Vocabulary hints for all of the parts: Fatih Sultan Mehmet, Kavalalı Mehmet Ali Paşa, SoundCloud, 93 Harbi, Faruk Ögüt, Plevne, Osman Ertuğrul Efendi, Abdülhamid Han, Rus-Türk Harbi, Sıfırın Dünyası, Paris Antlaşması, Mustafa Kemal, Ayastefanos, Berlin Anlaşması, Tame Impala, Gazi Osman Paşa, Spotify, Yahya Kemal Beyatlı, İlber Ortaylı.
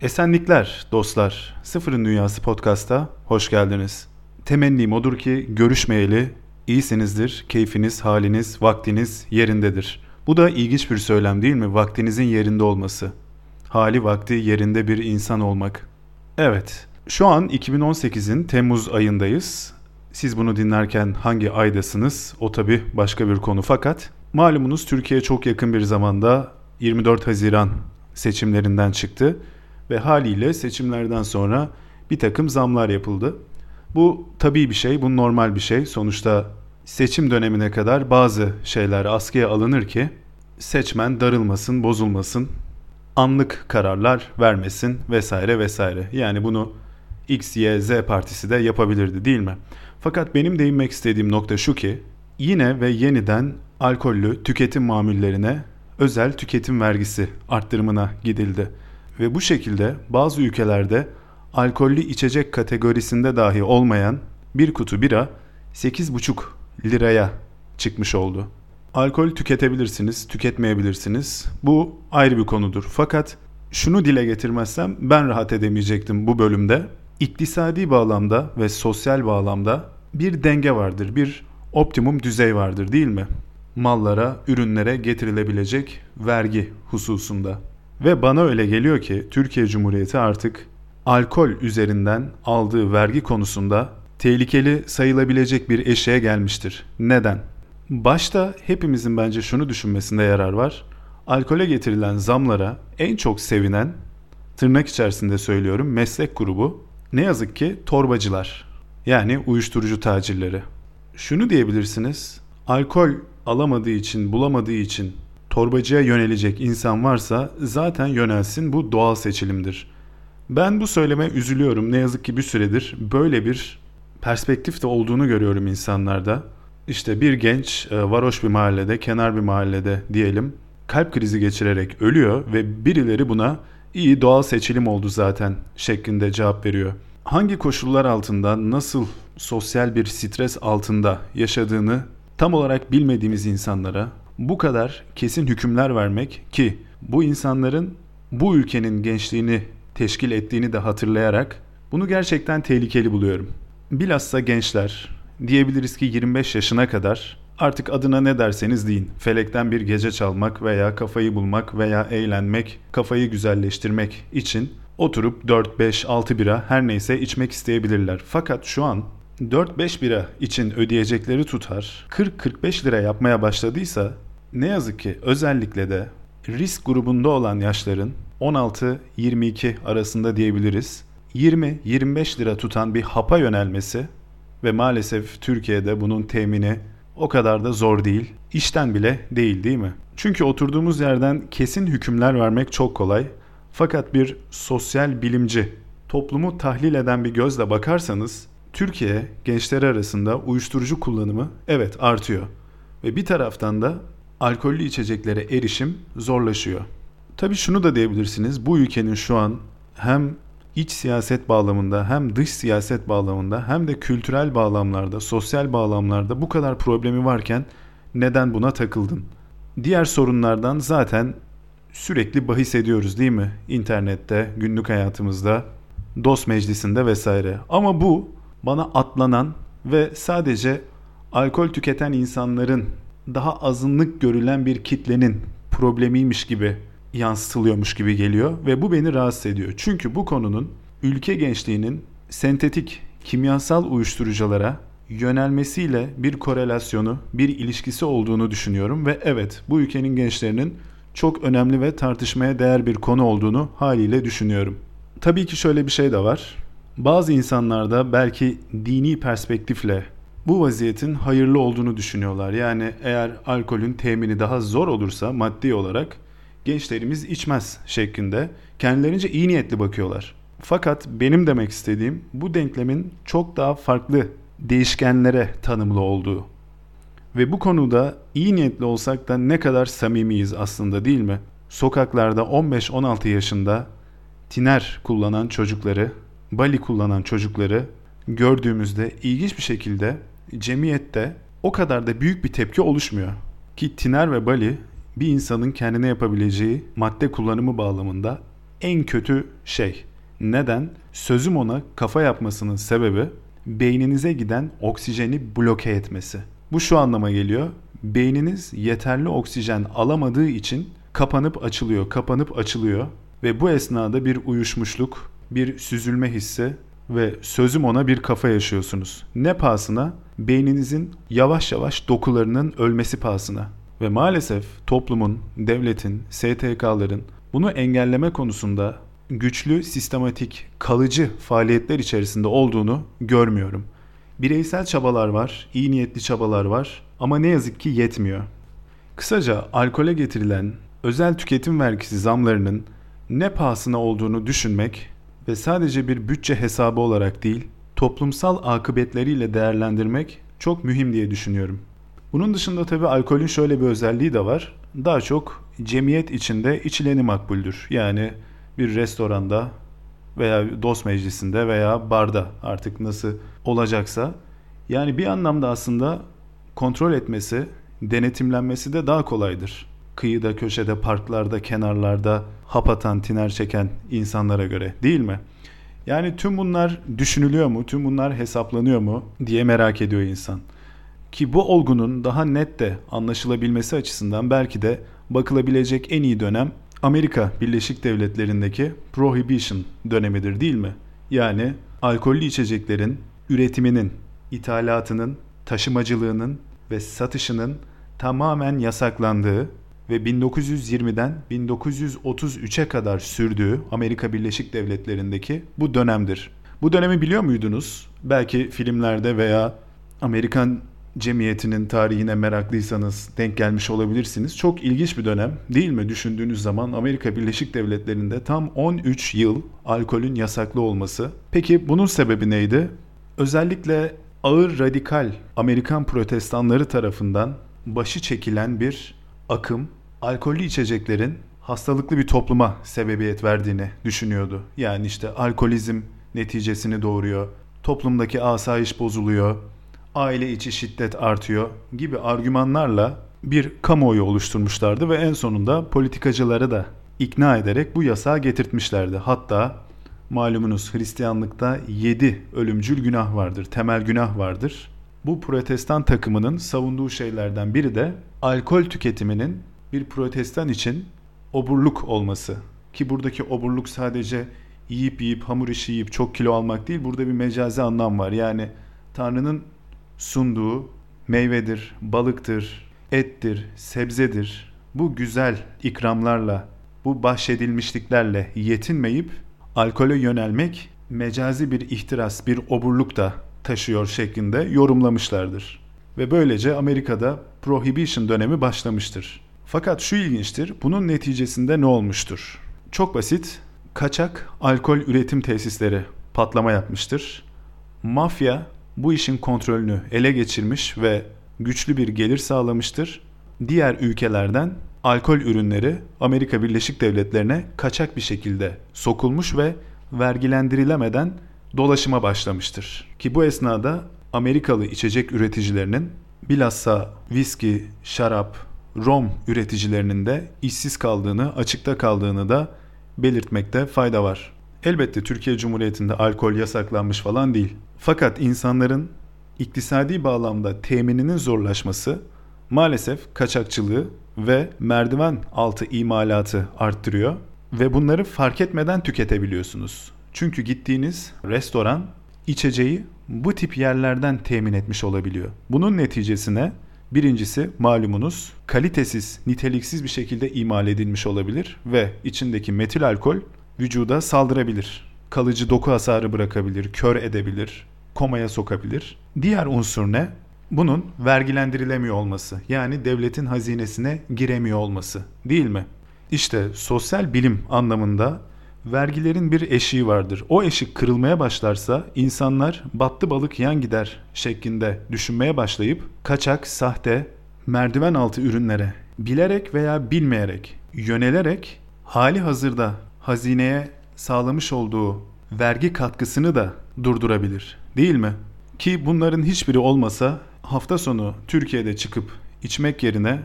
Esenlikler dostlar, Sıfırın Dünyası podcast'a hoş geldiniz. Temennim odur ki görüşmeyeli iyisinizdir, keyfiniz, haliniz, vaktiniz yerindedir. Bu da ilginç bir söylem değil mi? Vaktinizin yerinde olması. Hali vakti yerinde bir insan olmak. Evet, şu an 2018'in Temmuz ayındayız. Siz bunu dinlerken hangi aydasınız? O tabii başka bir konu fakat malumunuz Türkiye çok yakın bir zamanda 24 Haziran seçimlerinden çıktı. Ve haliyle seçimlerden sonra bir takım zamlar yapıldı. Bu tabii bir şey, bu normal bir şey. Sonuçta seçim dönemine kadar bazı şeyler askıya alınır ki seçmen darılmasın, bozulmasın, anlık kararlar vermesin vesaire vesaire. Yani bunu X, Y, Z partisi de yapabilirdi değil mi? Fakat benim değinmek istediğim nokta şu ki yine ve yeniden alkollü tüketim mamullerine özel tüketim vergisi arttırımına gidildi. Ve bu şekilde bazı ülkelerde alkollü içecek kategorisinde dahi olmayan bir kutu bira 8,5 liraya çıkmış oldu. Alkol tüketebilirsiniz, tüketmeyebilirsiniz. Bu ayrı bir konudur. Fakat şunu dile getirmezsem ben rahat edemeyecektim bu bölümde. İktisadi bağlamda ve sosyal bağlamda bir denge vardır, bir optimum düzey vardır değil mi? Mallara, ürünlere getirilebilecek vergi hususunda. Ve bana öyle geliyor ki Türkiye Cumhuriyeti artık alkol üzerinden aldığı vergi konusunda tehlikeli sayılabilecek bir eşiğe gelmiştir. Neden? Başta hepimizin bence şunu düşünmesinde yarar var. Alkole getirilen zamlara en çok sevinen, tırnak içerisinde söylüyorum, meslek grubu ne yazık ki torbacılar. Yani uyuşturucu tacirleri. Şunu diyebilirsiniz, alkol alamadığı için, bulamadığı için torbacıya yönelecek insan varsa zaten yönelsin, bu doğal seçilimdir. Ben bu söyleme üzülüyorum. Ne yazık ki bir süredir böyle bir perspektif de olduğunu görüyorum insanlarda. İşte bir genç varoş bir mahallede, kenar bir mahallede diyelim kalp krizi geçirerek ölüyor ve birileri buna iyi doğal seçilim oldu zaten şeklinde cevap veriyor. Hangi koşullar altında, nasıl sosyal bir stres altında yaşadığını tam olarak bilmediğimiz insanlara bu kadar kesin hükümler vermek ki bu insanların bu ülkenin gençliğini teşkil ettiğini de hatırlayarak bunu gerçekten tehlikeli buluyorum. Bilhassa gençler diyebiliriz ki 25 yaşına kadar artık adına ne derseniz deyin. Felekten bir gece çalmak veya kafayı bulmak veya eğlenmek, kafayı güzelleştirmek için oturup 4, 5, 6 bira her neyse içmek isteyebilirler. Fakat şu an 4-5 bira için ödeyecekleri tutar 40-45 lira yapmaya başladıysa ne yazık ki özellikle de risk grubunda olan yaşların 16-22 arasında diyebiliriz 20-25 lira tutan bir hapa yönelmesi ve maalesef Türkiye'de bunun temini o kadar da zor değil, işten bile değil değil mi? Çünkü oturduğumuz yerden kesin hükümler vermek çok kolay fakat bir sosyal bilimci, toplumu tahlil eden bir gözle bakarsanız Türkiye gençleri arasında uyuşturucu kullanımı evet artıyor ve bir taraftan da alkollü içeceklere erişim zorlaşıyor. Tabii şunu da diyebilirsiniz, bu ülkenin şu an hem iç siyaset bağlamında hem dış siyaset bağlamında hem de kültürel bağlamlarda, sosyal bağlamlarda bu kadar problemi varken neden buna takıldın? Diğer sorunlardan zaten sürekli bahis ediyoruz değil mi? İnternette, günlük hayatımızda, dost meclisinde vesaire. Ama bu bana atlanan ve sadece alkol tüketen insanların daha azınlık görülen bir kitlenin problemiymiş gibi yansıtılıyormuş gibi geliyor ve bu beni rahatsız ediyor. Çünkü bu konunun ülke gençliğinin sentetik kimyasal uyuşturuculara yönelmesiyle bir korelasyonu, bir ilişkisi olduğunu düşünüyorum ve evet bu ülkenin gençlerinin çok önemli ve tartışmaya değer bir konu olduğunu haliyle düşünüyorum. Tabii ki şöyle bir şey de var. Bazı insanlarda belki dini perspektifle bu vaziyetin hayırlı olduğunu düşünüyorlar. Yani eğer alkolün temini daha zor olursa maddi olarak gençlerimiz içmez şeklinde kendilerince iyi niyetli bakıyorlar. Fakat benim demek istediğim bu denklemin çok daha farklı değişkenlere tanımlı olduğu. Ve bu konuda iyi niyetli olsak da ne kadar samimiyiz aslında değil mi? sokaklarda 15-16 yaşında tiner kullanan çocukları, bali kullanan çocukları gördüğümüzde ilginç bir şekilde cemiyette o kadar da büyük bir tepki oluşmuyor. Ki tiner ve bali bir insanın kendine yapabileceği madde kullanımı bağlamında en kötü şey. Neden? Sözüm ona kafa yapmasının sebebi beyninize giden oksijeni bloke etmesi. Bu şu anlama geliyor. Beyniniz yeterli oksijen alamadığı için kapanıp açılıyor, kapanıp açılıyor ve bu esnada bir uyuşmuşluk, bir süzülme hissi ve sözüm ona bir kafa yaşıyorsunuz. Ne pahasına? Beyninizin yavaş yavaş dokularının ölmesi pahasına. Ve maalesef toplumun, devletin, STK'ların bunu engelleme konusunda güçlü, sistematik, kalıcı faaliyetler içerisinde olduğunu görmüyorum. Bireysel çabalar var, iyi niyetli çabalar var ama ne yazık ki yetmiyor. Kısaca alkole getirilen özel tüketim vergisi zamlarının ne pahasına olduğunu düşünmek ve sadece bir bütçe hesabı olarak değil, toplumsal akıbetleriyle değerlendirmek çok mühim diye düşünüyorum. Bunun dışında tabii alkolün şöyle bir özelliği de var. Daha çok cemiyet içinde içileni makbuldür. Yani bir restoranda veya dost meclisinde veya barda artık nasıl olacaksa. Yani bir anlamda aslında kontrol etmesi, denetimlenmesi de daha kolaydır. Kıyıda, köşede, parklarda, kenarlarda hap atan, tiner çeken insanlara göre, değil mi? Yani tüm bunlar düşünülüyor mu, tüm bunlar hesaplanıyor mu diye merak ediyor insan. Ki bu olgunun daha net de anlaşılabilmesi açısından belki de bakılabilecek en iyi dönem Amerika Birleşik Devletleri'ndeki Prohibition dönemidir, değil mi? Yani alkollü içeceklerin üretiminin, ithalatının, taşımacılığının ve satışının tamamen yasaklandığı ve 1920'den 1933'e kadar sürdüğü Amerika Birleşik Devletleri'ndeki bu dönemdir. Bu dönemi biliyor muydunuz? Belki filmlerde veya Amerikan cemiyetinin tarihine meraklıysanız denk gelmiş olabilirsiniz. Çok ilginç bir dönem, değil mi? Düşündüğünüz zaman Amerika Birleşik Devletleri'nde tam 13 yıl alkolün yasaklı olması. Peki bunun sebebi neydi? Özellikle ağır radikal Amerikan protestanları tarafından başı çekilen bir akım alkollü içeceklerin hastalıklı bir topluma sebebiyet verdiğini düşünüyordu. Yani işte alkolizm neticesini doğuruyor, toplumdaki asayiş bozuluyor, aile içi şiddet artıyor gibi argümanlarla bir kamuoyu oluşturmuşlardı ve en sonunda politikacıları da ikna ederek bu yasağı getirtmişlerdi. Hatta malumunuz Hristiyanlıkta 7 ölümcül günah vardır, temel günah vardır. Bu protestan takımının savunduğu şeylerden biri de alkol tüketiminin bir protestan için oburluk olması. Ki buradaki oburluk sadece yiyip hamur işi yiyip çok kilo almak değil, burada bir mecazi anlam var. Yani Tanrı'nın sunduğu meyvedir, balıktır, ettir, sebzedir. Bu güzel ikramlarla, bu bahşedilmişliklerle yetinmeyip alkole yönelmek mecazi bir ihtiras, bir oburluk da taşıyor şeklinde yorumlamışlardır. Ve böylece Amerika'da Prohibition dönemi başlamıştır. Fakat şu ilginçtir, bunun neticesinde ne olmuştur? Çok basit, kaçak alkol üretim tesisleri patlama yapmıştır. Mafya bu işin kontrolünü ele geçirmiş ve güçlü bir gelir sağlamıştır. Diğer ülkelerden alkol ürünleri Amerika Birleşik Devletleri'ne kaçak bir şekilde sokulmuş ve vergilendirilemeden dolaşıma başlamıştır. Ki bu esnada Amerikalı içecek üreticilerinin, bilhassa viski, şarap, rom üreticilerinin de işsiz kaldığını, açıkta kaldığını da belirtmekte fayda var. Elbette Türkiye Cumhuriyeti'nde alkol yasaklanmış falan değil. Fakat insanların iktisadi bağlamda temininin zorlaşması maalesef kaçakçılığı ve merdiven altı imalatı arttırıyor ve bunları fark etmeden tüketebiliyorsunuz. Çünkü gittiğiniz restoran içeceği bu tip yerlerden temin etmiş olabiliyor. Bunun neticesine birincisi malumunuz kalitesiz, niteliksiz bir şekilde imal edilmiş olabilir ve içindeki metil alkol vücuda saldırabilir. Kalıcı doku hasarı bırakabilir, kör edebilir, komaya sokabilir. Diğer unsur ne? Bunun vergilendirilemiyor olması. Yani devletin hazinesine giremiyor olması, değil mi? İşte sosyal bilim anlamında vergilerin bir eşiği vardır. O eşik kırılmaya başlarsa insanlar battı balık yan gider şeklinde düşünmeye başlayıp kaçak, sahte, merdiven altı ürünlere bilerek veya bilmeyerek yönelerek hali hazırda hazineye sağlamış olduğu vergi katkısını da durdurabilir, değil mi? Ki bunların hiçbiri olmasa hafta sonu Türkiye'de çıkıp içmek yerine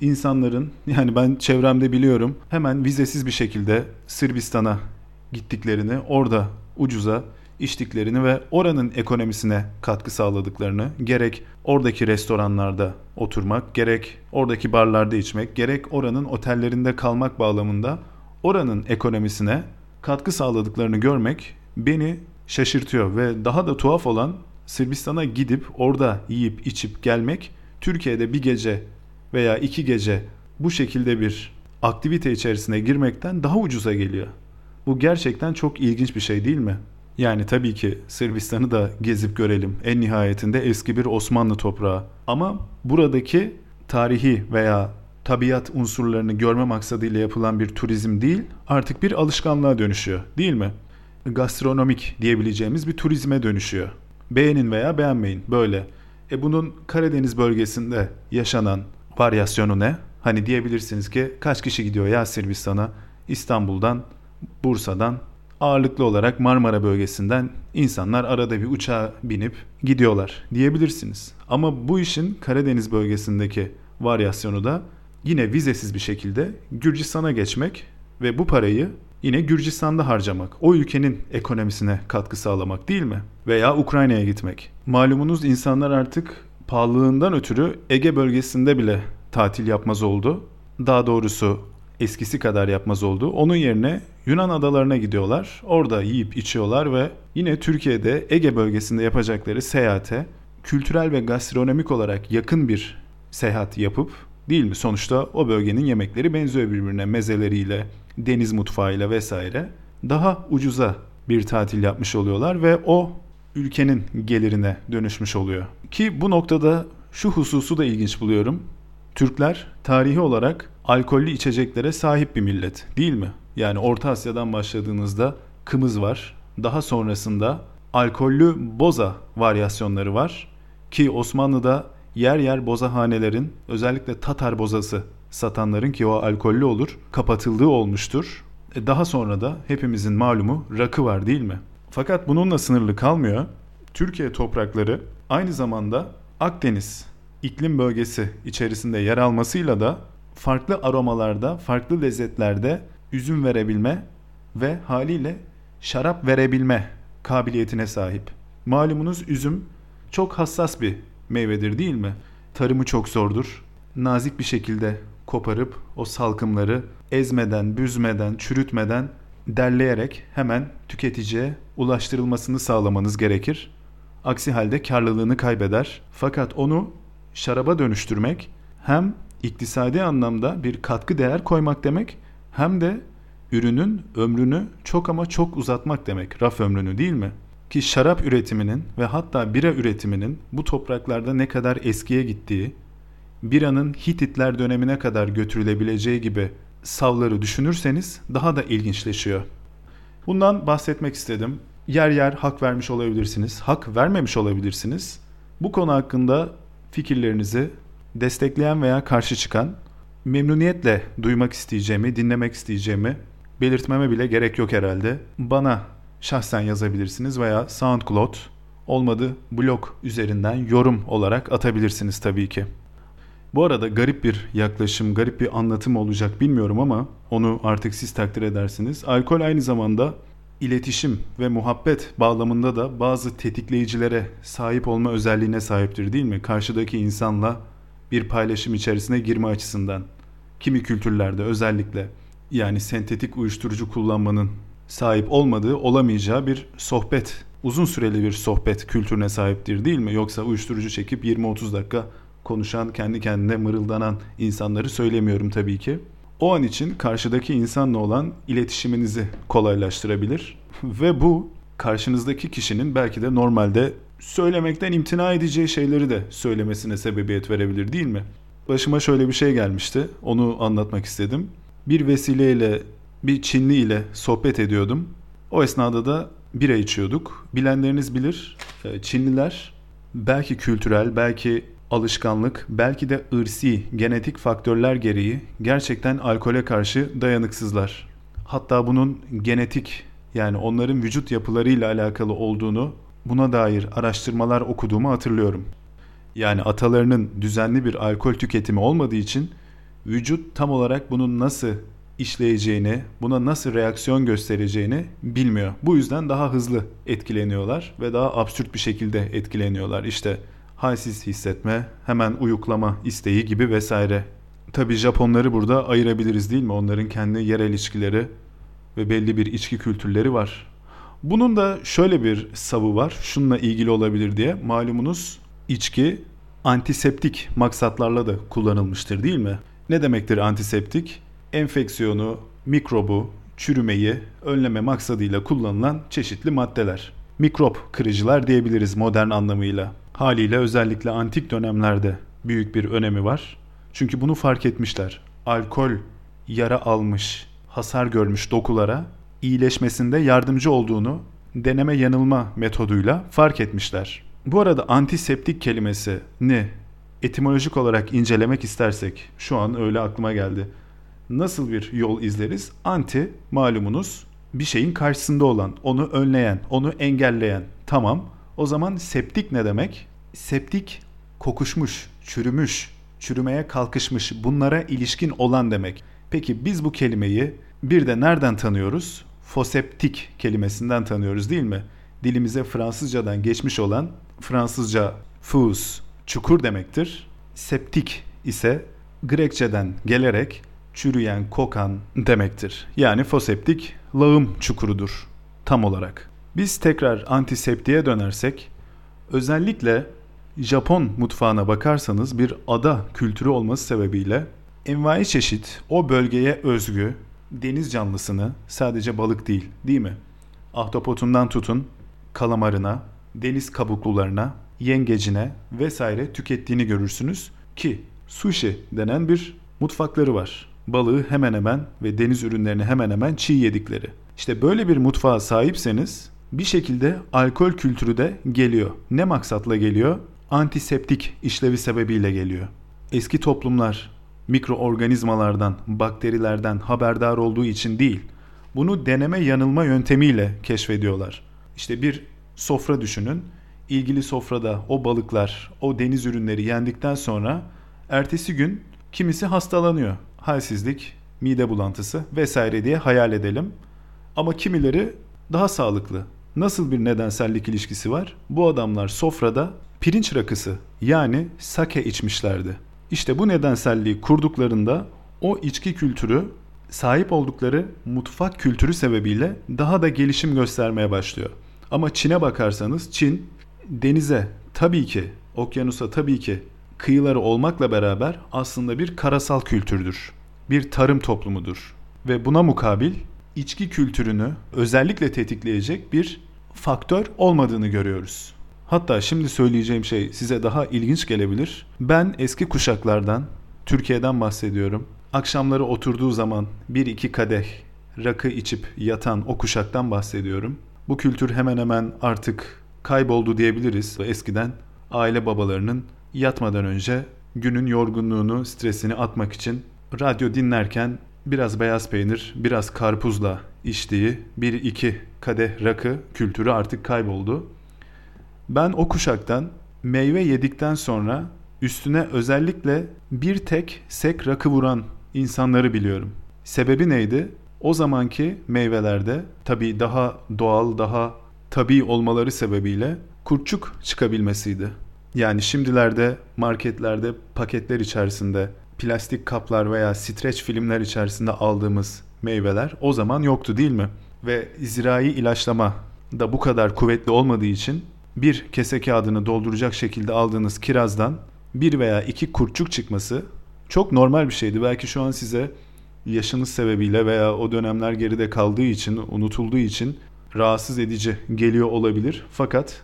insanların, yani ben çevremde biliyorum, hemen vizesiz bir şekilde Sırbistan'a gittiklerini, orada ucuza içtiklerini ve oranın ekonomisine katkı sağladıklarını, gerek oradaki restoranlarda oturmak, gerek oradaki barlarda içmek, gerek oranın otellerinde kalmak bağlamında oranın ekonomisine katkı sağladıklarını görmek beni şaşırtıyor ve daha da tuhaf olan, Sırbistan'a gidip orada yiyip içip gelmek, Türkiye'de bir gece veya iki gece bu şekilde bir aktivite içerisine girmekten daha ucuza geliyor. Bu gerçekten çok ilginç bir şey, değil mi? Yani tabii ki Sırbistan'ı da gezip görelim. En nihayetinde eski bir Osmanlı toprağı. Ama buradaki tarihi veya tabiat unsurlarını görme maksadıyla yapılan bir turizm değil, artık bir alışkanlığa dönüşüyor, değil mi? Gastronomik diyebileceğimiz bir turizme dönüşüyor. Beğenin veya beğenmeyin, böyle. Bunun Karadeniz bölgesinde yaşanan varyasyonu ne? Hani diyebilirsiniz ki kaç kişi gidiyor ya Sırbistan'a? İstanbul'dan, Bursa'dan, ağırlıklı olarak Marmara bölgesinden insanlar arada bir uçağa binip gidiyorlar diyebilirsiniz. Ama bu işin Karadeniz bölgesindeki varyasyonu da yine vizesiz bir şekilde Gürcistan'a geçmek ve bu parayı yine Gürcistan'da harcamak, o ülkenin ekonomisine katkı sağlamak, değil mi? Veya Ukrayna'ya gitmek. Malumunuz insanlar artık pahalılığından ötürü Ege bölgesinde bile tatil yapmaz oldu. Daha doğrusu eskisi kadar yapmaz oldu. Onun yerine Yunan adalarına gidiyorlar. Orada yiyip içiyorlar ve yine Türkiye'de Ege bölgesinde yapacakları seyahate kültürel ve gastronomik olarak yakın bir seyahat yapıp, değil mi? Sonuçta o bölgenin yemekleri benziyor birbirine, mezeleriyle, deniz mutfağıyla vesaire. Daha ucuza bir tatil yapmış oluyorlar ve o ülkenin gelirine dönüşmüş oluyor. Ki bu noktada şu hususu da ilginç buluyorum. Türkler tarihi olarak alkollü içeceklere sahip bir millet, değil mi? Yani Orta Asya'dan başladığınızda kımız var. Daha sonrasında alkollü boza varyasyonları var. Ki Osmanlı'da yer yer bozahanelerin, özellikle Tatar bozası satanların, ki o alkollü olur, kapatıldığı olmuştur. Daha sonra da hepimizin malumu rakı var, değil mi? Fakat bununla sınırlı kalmıyor. Türkiye toprakları aynı zamanda Akdeniz iklim bölgesi içerisinde yer almasıyla da farklı aromalarda, farklı lezzetlerde üzüm verebilme ve haliyle şarap verebilme kabiliyetine sahip. Malumunuz üzüm çok hassas bir meyvedir, değil mi? Tarımı çok zordur. Nazik bir şekilde koparıp o salkımları ezmeden, büzmeden, çürütmeden derleyerek hemen tüketiciye ulaştırılmasını sağlamanız gerekir. Aksi halde karlılığını kaybeder. Fakat onu şaraba dönüştürmek hem iktisadi anlamda bir katkı değer koymak demek, hem de ürünün ömrünü çok ama çok uzatmak demek, raf ömrünü, değil mi? Ki şarap üretiminin ve hatta bira üretiminin bu topraklarda ne kadar eskiye gittiği, biranın Hititler dönemine kadar götürülebileceği gibi savları düşünürseniz daha da ilginçleşiyor. Bundan bahsetmek istedim. Yer yer hak vermiş olabilirsiniz, hak vermemiş olabilirsiniz. Bu konu hakkında fikirlerinizi destekleyen veya karşı çıkan, memnuniyetle duymak isteyeceğimi, dinlemek isteyeceğimi belirtmeme bile gerek yok herhalde. Bana şahsen yazabilirsiniz veya SoundCloud, olmadı blog üzerinden yorum olarak atabilirsiniz tabii ki. Bu arada garip bir yaklaşım, garip bir anlatım olacak bilmiyorum ama onu artık siz takdir edersiniz. Alkol aynı zamanda iletişim ve muhabbet bağlamında da bazı tetikleyicilere sahip olma özelliğine sahiptir, değil mi? Karşıdaki insanla bir paylaşım içerisine girme açısından. Kimi kültürlerde özellikle, yani sentetik uyuşturucu kullanmanın sahip olmadığı, olamayacağı bir sohbet, uzun süreli bir sohbet kültürüne sahiptir, değil mi? Yoksa uyuşturucu çekip 20-30 dakika konuşan, kendi kendine mırıldanan insanları söylemiyorum tabii ki. O an için karşıdaki insanla olan iletişiminizi kolaylaştırabilir ve bu karşınızdaki kişinin belki de normalde söylemekten imtina edeceği şeyleri de söylemesine sebebiyet verebilir, değil mi? Başıma şöyle bir şey gelmişti, onu anlatmak istedim. Bir vesileyle bir Çinli ile sohbet ediyordum. O esnada da bira içiyorduk. Bilenleriniz bilir, Çinliler belki kültürel, belki Alışkanlık, belki de ırsi, genetik faktörler gereği gerçekten alkole karşı dayanıksızlar. Hatta bunun genetik, yani onların vücut yapılarıyla alakalı olduğunu, buna dair araştırmalar okuduğumu hatırlıyorum. Yani atalarının düzenli bir alkol tüketimi olmadığı için vücut tam olarak bunun nasıl işleyeceğini, buna nasıl reaksiyon göstereceğini bilmiyor. Bu yüzden daha hızlı etkileniyorlar ve daha absürt bir şekilde etkileniyorlar. İşte halsiz hissetme, hemen uyuklama isteği gibi vesaire. Tabii Japonları burada ayırabiliriz değil mi? Onların kendi yerel içkileri ve belli bir içki kültürleri var. Bunun da şöyle bir savı var, şununla ilgili olabilir diye. Malumunuz içki antiseptik maksatlarla da kullanılmıştır değil mi? Ne demektir antiseptik? Enfeksiyonu, mikrobu, çürümeyi önleme maksadıyla kullanılan çeşitli maddeler. Mikrop kırıcılar diyebiliriz modern anlamıyla. Haliyle özellikle antik dönemlerde büyük bir önemi var. Çünkü bunu fark etmişler. Alkol yara almış, hasar görmüş dokulara iyileşmesinde yardımcı olduğunu deneme yanılma metoduyla fark etmişler. Bu arada antiseptik kelimesini etimolojik olarak incelemek istersek, şu an öyle aklıma geldi. Nasıl bir yol izleriz? Anti, malumunuz bir şeyin karşısında olan, onu önleyen, onu engelleyen. Tamam. O zaman septik ne demek? Septik, kokuşmuş, çürümüş, çürümeye kalkışmış, bunlara ilişkin olan demek. Peki biz bu kelimeyi bir de nereden tanıyoruz? Foseptik kelimesinden tanıyoruz değil mi? Dilimize Fransızcadan geçmiş olan, Fransızca fus, çukur demektir. Septik ise Grekçeden gelerek çürüyen, kokan demektir. Yani foseptik lağım çukurudur tam olarak. Biz tekrar antiseptiğe dönersek, özellikle Japon mutfağına bakarsanız bir ada kültürü olması sebebiyle envai çeşit o bölgeye özgü deniz canlısını, sadece balık değil mi? Ahtapotundan tutun kalamarına, deniz kabuklularına, yengecine vesaire tükettiğini görürsünüz ki sushi denen bir mutfakları var. Balığı hemen hemen ve deniz ürünlerini hemen hemen çiğ yedikleri. İşte böyle bir mutfağa sahipseniz bir şekilde alkol kültürü de geliyor. Ne maksatla geliyor? Antiseptik işlevi sebebiyle geliyor. Eski toplumlar mikroorganizmalardan, bakterilerden haberdar olduğu için değil, bunu deneme yanılma yöntemiyle keşfediyorlar. İşte bir sofra düşünün. İlgili sofrada o balıklar, o deniz ürünleri yendikten sonra ertesi gün kimisi hastalanıyor. Halsizlik, mide bulantısı vesaire diye hayal edelim. Ama kimileri daha sağlıklı. Nasıl bir nedensellik ilişkisi var? Bu adamlar sofrada pirinç rakısı, yani sake içmişlerdi. İşte bu nedenselliği kurduklarında o içki kültürü, sahip oldukları mutfak kültürü sebebiyle daha da gelişim göstermeye başlıyor. Ama Çin'e bakarsanız, Çin denize, tabii ki okyanusa, tabii ki kıyıları olmakla beraber aslında bir karasal kültürdür. Bir tarım toplumudur. Ve buna mukabil içki kültürünü özellikle tetikleyecek bir faktör olmadığını görüyoruz. Hatta şimdi söyleyeceğim şey size daha ilginç gelebilir. Ben eski kuşaklardan, Türkiye'den bahsediyorum. Akşamları oturduğu zaman 1-2 kadeh rakı içip yatan o kuşaktan bahsediyorum. Bu kültür hemen hemen artık kayboldu diyebiliriz. Eskiden aile babalarının yatmadan önce günün yorgunluğunu, stresini atmak için radyo dinlerken biraz beyaz peynir, biraz karpuzla içtiği 1-2 kadeh rakı kültürü artık kayboldu. Ben o kuşaktan meyve yedikten sonra üstüne özellikle bir tek sek rakı vuran insanları biliyorum. Sebebi neydi? O zamanki meyvelerde tabii daha doğal, daha tabii olmaları sebebiyle kurtçuk çıkabilmesiydi. Yani şimdilerde marketlerde paketler içerisinde, plastik kaplar veya streç filmler içerisinde aldığımız meyveler o zaman yoktu değil mi? Ve zirai ilaçlama da bu kadar kuvvetli olmadığı için bir kese kağıdını dolduracak şekilde aldığınız kirazdan 1 veya 2 kurtçuk çıkması çok normal bir şeydi. Belki şu an size yaşınız sebebiyle veya o dönemler geride kaldığı için, unutulduğu için rahatsız edici geliyor olabilir. Fakat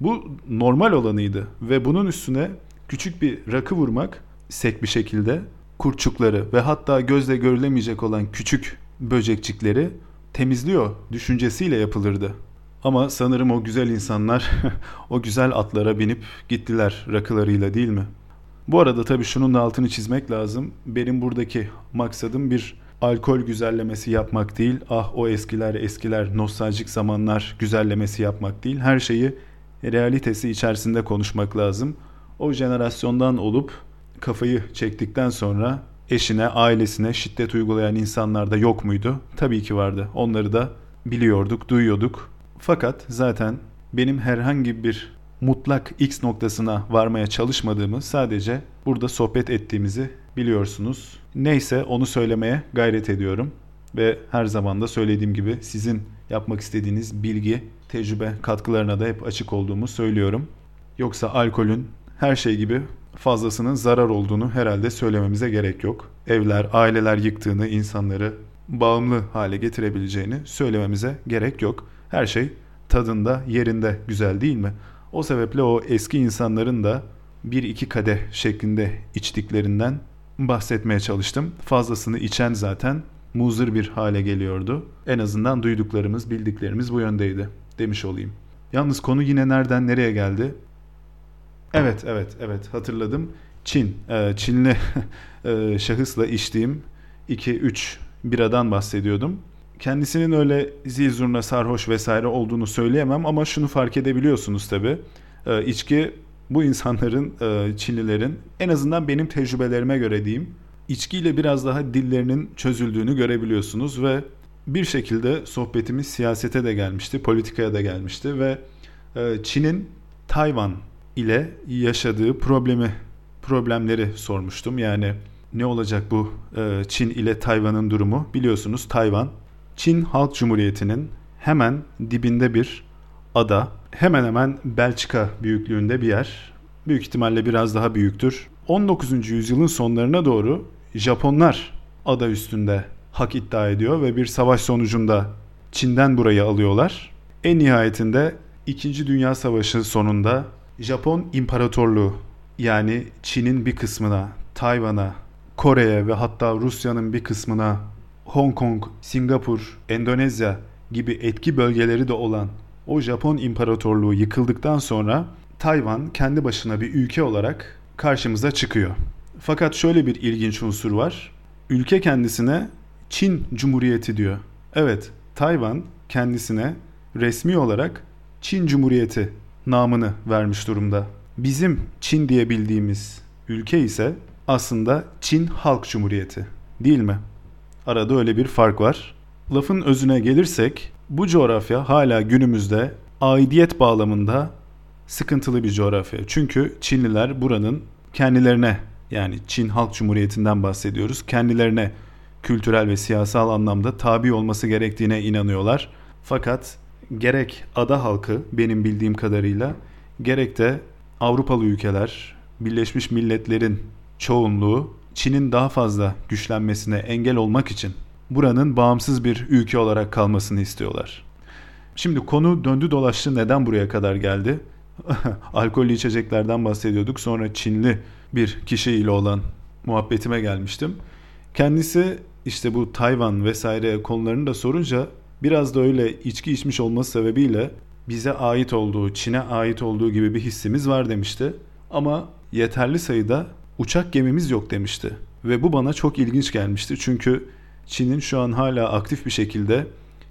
bu normal olanıydı ve bunun üstüne küçük bir rakı vurmak, sek bir şekilde kurtçukları ve hatta gözle görülemeyecek olan küçük böcekçikleri temizliyor düşüncesiyle yapılırdı. Ama sanırım o güzel insanlar o güzel atlara binip gittiler rakılarıyla değil mi? Bu arada tabii şunun da altını çizmek lazım. Benim buradaki maksadım bir alkol güzellemesi yapmak değil. Ah o eskiler eskiler nostaljik zamanlar güzellemesi yapmak değil. Her şeyi realitesi içerisinde konuşmak lazım. O jenerasyondan olup kafayı çektikten sonra eşine, ailesine şiddet uygulayan insanlar da yok muydu? Tabii ki vardı. Onları da biliyorduk, duyuyorduk. Fakat zaten benim herhangi bir mutlak X noktasına varmaya çalışmadığımı, sadece burada sohbet ettiğimizi biliyorsunuz. Neyse onu söylemeye gayret ediyorum. Ve her zaman da söylediğim gibi sizin yapmak istediğiniz bilgi, tecrübe katkılarına da hep açık olduğumu söylüyorum. Yoksa alkolün her şey gibi fazlasının zarar olduğunu herhalde söylememize gerek yok. Evler, aileler yıktığını, insanları bağımlı hale getirebileceğini söylememize gerek yok. Her şey tadında, yerinde güzel değil mi? O sebeple o eski insanların da 1-2 kadeh şeklinde içtiklerinden bahsetmeye çalıştım. Fazlasını içen zaten muzır bir hale geliyordu. En azından duyduklarımız, bildiklerimiz bu yöndeydi demiş olayım. Yalnız konu yine nereden nereye geldi? Evet, hatırladım. Çin. Çinli şahısla içtiğim 2-3 biradan bahsediyordum. Kendisinin öyle zil zurna sarhoş vesaire olduğunu söyleyemem ama şunu fark edebiliyorsunuz tabii. İçki bu insanların, Çinlilerin, en azından benim tecrübelerime göre diyeyim, içkiyle biraz daha dillerinin çözüldüğünü görebiliyorsunuz ve bir şekilde sohbetimiz siyasete de gelmişti, politikaya da gelmişti ve Çin'in Tayvan ile yaşadığı problemleri sormuştum. Yani ne olacak bu Çin ile Tayvan'ın durumu? Biliyorsunuz Tayvan, Çin Halk Cumhuriyeti'nin hemen dibinde bir ada, hemen hemen Belçika büyüklüğünde bir yer. Büyük ihtimalle biraz daha büyüktür. 19. yüzyılın sonlarına doğru Japonlar ada üstünde hak iddia ediyor ve bir savaş sonucunda Çin'den burayı alıyorlar. En nihayetinde 2. Dünya Savaşı sonunda Japon İmparatorluğu, yani Çin'in bir kısmına, Tayvan'a, Kore'ye ve hatta Rusya'nın bir kısmına, Hong Kong, Singapur, Endonezya gibi etki bölgeleri de olan o Japon İmparatorluğu yıkıldıktan sonra Tayvan kendi başına bir ülke olarak karşımıza çıkıyor. Fakat şöyle bir ilginç unsur var. Ülke kendisine Çin Cumhuriyeti diyor. Evet, Tayvan kendisine resmi olarak Çin Cumhuriyeti namını vermiş durumda. Bizim Çin diye bildiğimiz ülke ise aslında Çin Halk Cumhuriyeti, değil mi? Arada öyle bir fark var. Lafın özüne gelirsek, bu coğrafya hala günümüzde aidiyet bağlamında sıkıntılı bir coğrafya. Çünkü Çinliler buranın kendilerine, yani Çin Halk Cumhuriyeti'nden bahsediyoruz, kendilerine kültürel ve siyasal anlamda tabi olması gerektiğine inanıyorlar. Fakat gerek ada halkı benim bildiğim kadarıyla, gerek de Avrupalı ülkeler, Birleşmiş Milletler'in çoğunluğu Çin'in daha fazla güçlenmesine engel olmak için buranın bağımsız bir ülke olarak kalmasını istiyorlar. Şimdi konu döndü dolaştı neden buraya kadar geldi? Alkollü içeceklerden bahsediyorduk. Sonra Çinli bir kişiyle olan muhabbetime gelmiştim. Kendisi işte bu Tayvan vesaire konularını da sorunca biraz da öyle içki içmiş olması sebebiyle bize ait olduğu, Çin'e ait olduğu gibi bir hissimiz var demişti. Ama yeterli sayıda uçak gemimiz yok demişti. Ve bu bana çok ilginç gelmişti. Çünkü Çin'in şu an hala aktif bir şekilde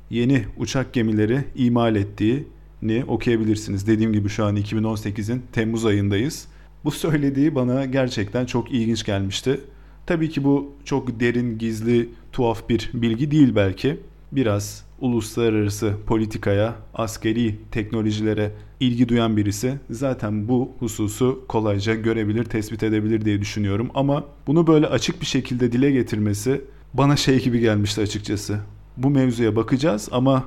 yeni uçak gemileri imal ettiğini okuyabilirsiniz. Dediğim gibi şu an 2018'in Temmuz ayındayız. Bu söylediği bana gerçekten çok ilginç gelmişti. Tabii ki bu çok derin, gizli, tuhaf bir bilgi değil belki. Biraz uluslararası politikaya, askeri teknolojilere ilgi duyan birisi zaten bu hususu kolayca görebilir, tespit edebilir diye düşünüyorum. Ama bunu böyle açık bir şekilde dile getirmesi bana şey gibi gelmişti açıkçası. Bu mevzuya bakacağız ama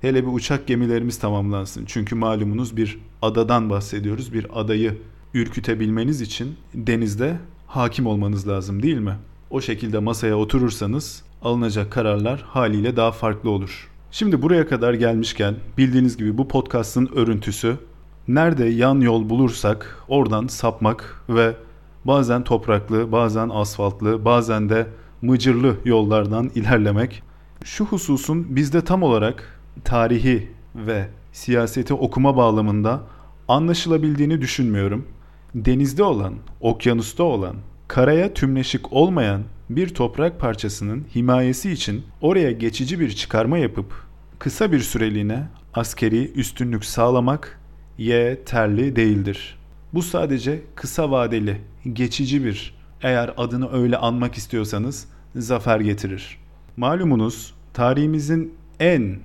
hele bir uçak gemilerimiz tamamlansın. Çünkü malumunuz bir adadan bahsediyoruz. Bir adayı ürkütebilmeniz için denizde hakim olmanız lazım, değil mi? O şekilde masaya oturursanız alınacak kararlar haliyle daha farklı olur. Şimdi buraya kadar gelmişken bildiğiniz gibi bu podcast'ın örüntüsü nerede yan yol bulursak oradan sapmak ve bazen topraklı, bazen asfaltlı, bazen de mıcırlı yollardan ilerlemek. Şu hususun bizde tam olarak tarihi ve siyaseti okuma bağlamında anlaşılabildiğini düşünmüyorum. denizde olan, okyanusta olan, karaya tümleşik olmayan bir toprak parçasının himayesi için oraya geçici bir çıkarma yapıp kısa bir süreliğine askeri üstünlük sağlamak yeterli değildir. Bu sadece kısa vadeli, geçici bir, eğer adını öyle anmak istiyorsanız, zafer getirir. Malumunuz tarihimizin en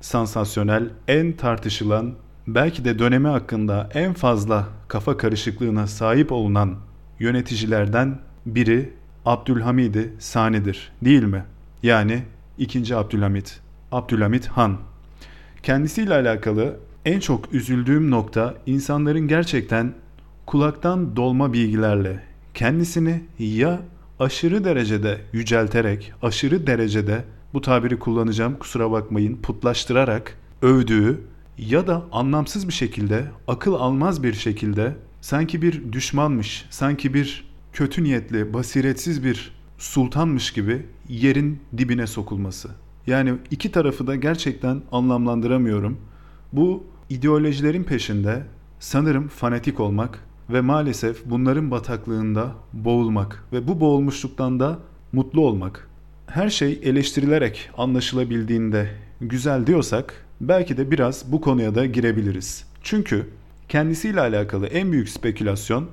sansasyonel, en tartışılan, belki de dönemi hakkında en fazla kafa karışıklığına sahip olunan yöneticilerden biri Abdülhamid-i Sani'dir, değil mi? Yani 2. Abdülhamid, Abdülhamid Han. Kendisiyle alakalı en çok üzüldüğüm nokta, insanların gerçekten kulaktan dolma bilgilerle kendisini ya aşırı derecede yücelterek, aşırı derecede, bu tabiri kullanacağım kusura bakmayın, putlaştırarak övdüğü ya da anlamsız bir şekilde, akıl almaz bir şekilde, sanki bir düşmanmış, sanki bir kötü niyetli, basiretsiz bir sultanmış gibi yerin dibine sokulması. Yani iki tarafı da gerçekten anlamlandıramıyorum. Bu ideolojilerin peşinde sanırım fanatik olmak ve maalesef bunların bataklığında boğulmak ve bu boğulmuşluktan da mutlu olmak. Her şey eleştirilerek anlaşılabildiğinde güzel diyorsak belki de biraz bu konuya da girebiliriz. Çünkü kendisiyle alakalı en büyük spekülasyon,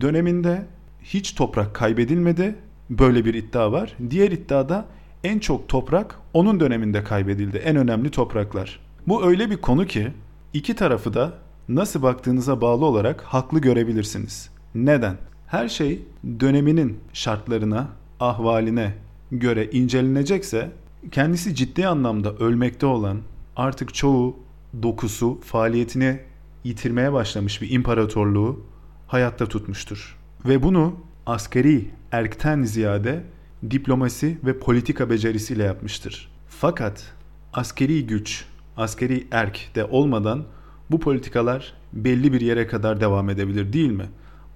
döneminde hiç toprak kaybedilmedi, böyle bir iddia var. Diğer iddiada en çok toprak onun döneminde kaybedildi, en önemli topraklar. Bu öyle bir konu ki iki tarafı da nasıl baktığınıza bağlı olarak haklı görebilirsiniz. Neden? Her şey döneminin şartlarına, ahvaline göre incelenecekse, kendisi ciddi anlamda ölmekte olan, artık çoğu dokusu, faaliyetini yitirmeye başlamış bir imparatorluğu hayatta tutmuştur. Ve bunu askeri erkten ziyade diplomasi ve politika becerisiyle yapmıştır. Fakat askeri güç, askeri erk de olmadan bu politikalar belli bir yere kadar devam edebilir, değil mi?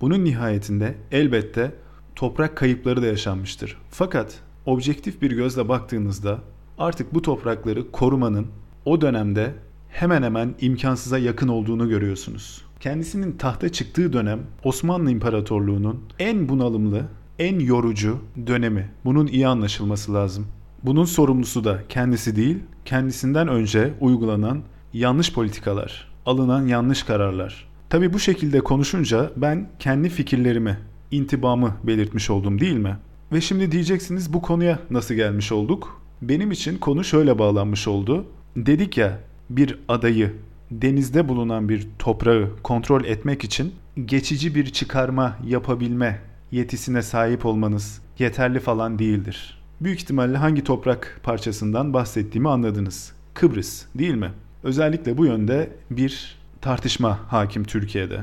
Bunun nihayetinde elbette toprak kayıpları da yaşanmıştır. Fakat objektif bir gözle baktığınızda artık bu toprakları korumanın o dönemde hemen hemen imkansıza yakın olduğunu görüyorsunuz. Kendisinin tahta çıktığı dönem Osmanlı İmparatorluğu'nun en bunalımlı, en yorucu dönemi. Bunun iyi anlaşılması lazım. Bunun sorumlusu da kendisi değil, kendisinden önce uygulanan yanlış politikalar, alınan yanlış kararlar. Tabii bu şekilde konuşunca ben kendi fikirlerimi, intibamı belirtmiş oldum, değil mi? Ve şimdi diyeceksiniz, bu konuya nasıl gelmiş olduk? Benim için konu şöyle bağlanmış oldu. Dedik ya, bir adayı, denizde bulunan bir toprağı kontrol etmek için geçici bir çıkarma yapabilme yetisine sahip olmanız yeterli falan değildir. Büyük ihtimalle hangi toprak parçasından bahsettiğimi anladınız. Kıbrıs, değil mi? Özellikle bu yönde bir tartışma hakim Türkiye'de.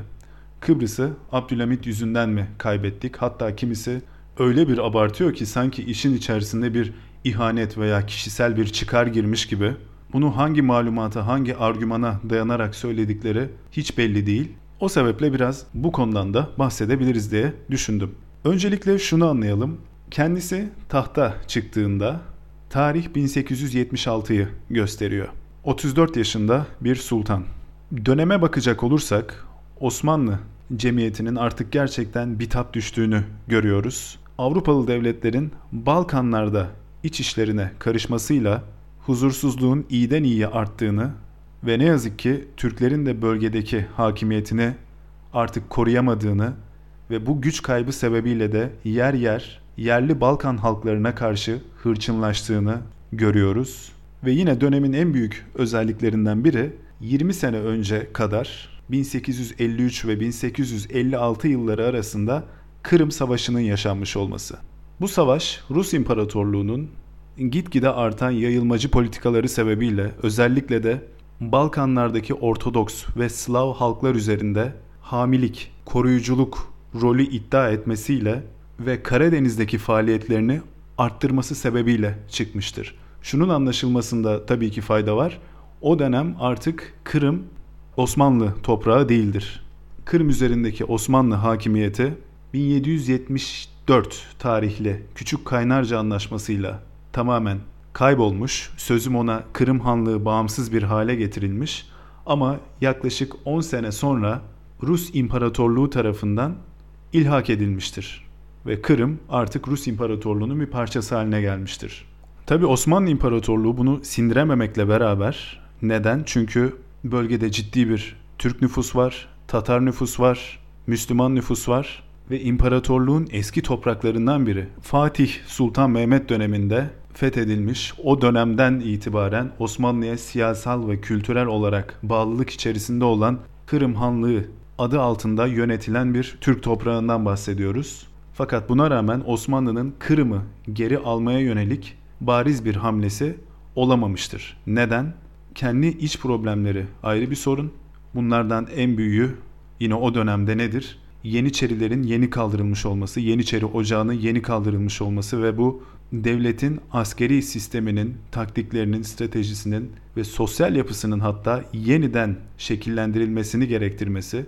Kıbrıs'ı Abdülhamit yüzünden mi kaybettik? Hatta kimisi öyle bir abartıyor ki sanki işin içerisinde bir ihanet veya kişisel bir çıkar girmiş gibi. Bunu hangi malumata, hangi argümana dayanarak söyledikleri hiç belli değil. O sebeple biraz bu konudan da bahsedebiliriz diye düşündüm. Öncelikle şunu anlayalım. Kendisi tahta çıktığında tarih 1876'yı gösteriyor. 34 yaşında bir sultan. Döneme bakacak olursak Osmanlı cemiyetinin artık gerçekten bitap düştüğünü görüyoruz. Avrupalı devletlerin Balkanlarda iç işlerine karışmasıyla huzursuzluğun iyiden iyiye arttığını ve ne yazık ki Türklerin de bölgedeki hakimiyetini artık koruyamadığını ve bu güç kaybı sebebiyle de yer yer yerli Balkan halklarına karşı hırçınlaştığını görüyoruz. Ve yine dönemin en büyük özelliklerinden biri, 20 sene önce kadar 1853 ve 1856 yılları arasında Kırım Savaşı'nın yaşanmış olması. Bu savaş Rus İmparatorluğu'nun gitgide artan yayılmacı politikaları sebebiyle özellikle de Balkanlardaki Ortodoks ve Slav halklar üzerinde hamilik, koruyuculuk rolü iddia etmesiyle ve Karadeniz'deki faaliyetlerini arttırması sebebiyle çıkmıştır. Şunun anlaşılmasında tabii ki fayda var. O dönem artık Kırım Osmanlı toprağı değildir. Kırım üzerindeki Osmanlı hakimiyeti 1774 tarihli Küçük Kaynarca Anlaşması'yla tamamen kaybolmuş, sözüm ona Kırım Hanlığı bağımsız bir hale getirilmiş ama yaklaşık 10 sene sonra Rus İmparatorluğu tarafından ilhak edilmiştir ve Kırım artık Rus İmparatorluğu'nun bir parçası haline gelmiştir. Tabii Osmanlı İmparatorluğu bunu sindirememekle beraber, neden? Çünkü bölgede ciddi bir Türk nüfus var, Tatar nüfus var, Müslüman nüfus var ve imparatorluğun eski topraklarından biri Fatih Sultan Mehmet döneminde fethedilmiş, o dönemden itibaren Osmanlı'ya siyasal ve kültürel olarak bağlılık içerisinde olan Kırım Hanlığı adı altında yönetilen bir Türk toprağından bahsediyoruz. Fakat buna rağmen Osmanlı'nın Kırım'ı geri almaya yönelik bariz bir hamlesi olamamıştır. Neden? Kendi iç problemleri ayrı bir sorun. Bunlardan en büyüğü yine o dönemde nedir? Yeniçerilerin yeni kaldırılmış olması, Yeniçeri Ocağı'nın yeni kaldırılmış olması ve bu devletin askeri sisteminin, taktiklerinin, stratejisinin ve sosyal yapısının hatta yeniden şekillendirilmesini gerektirmesi.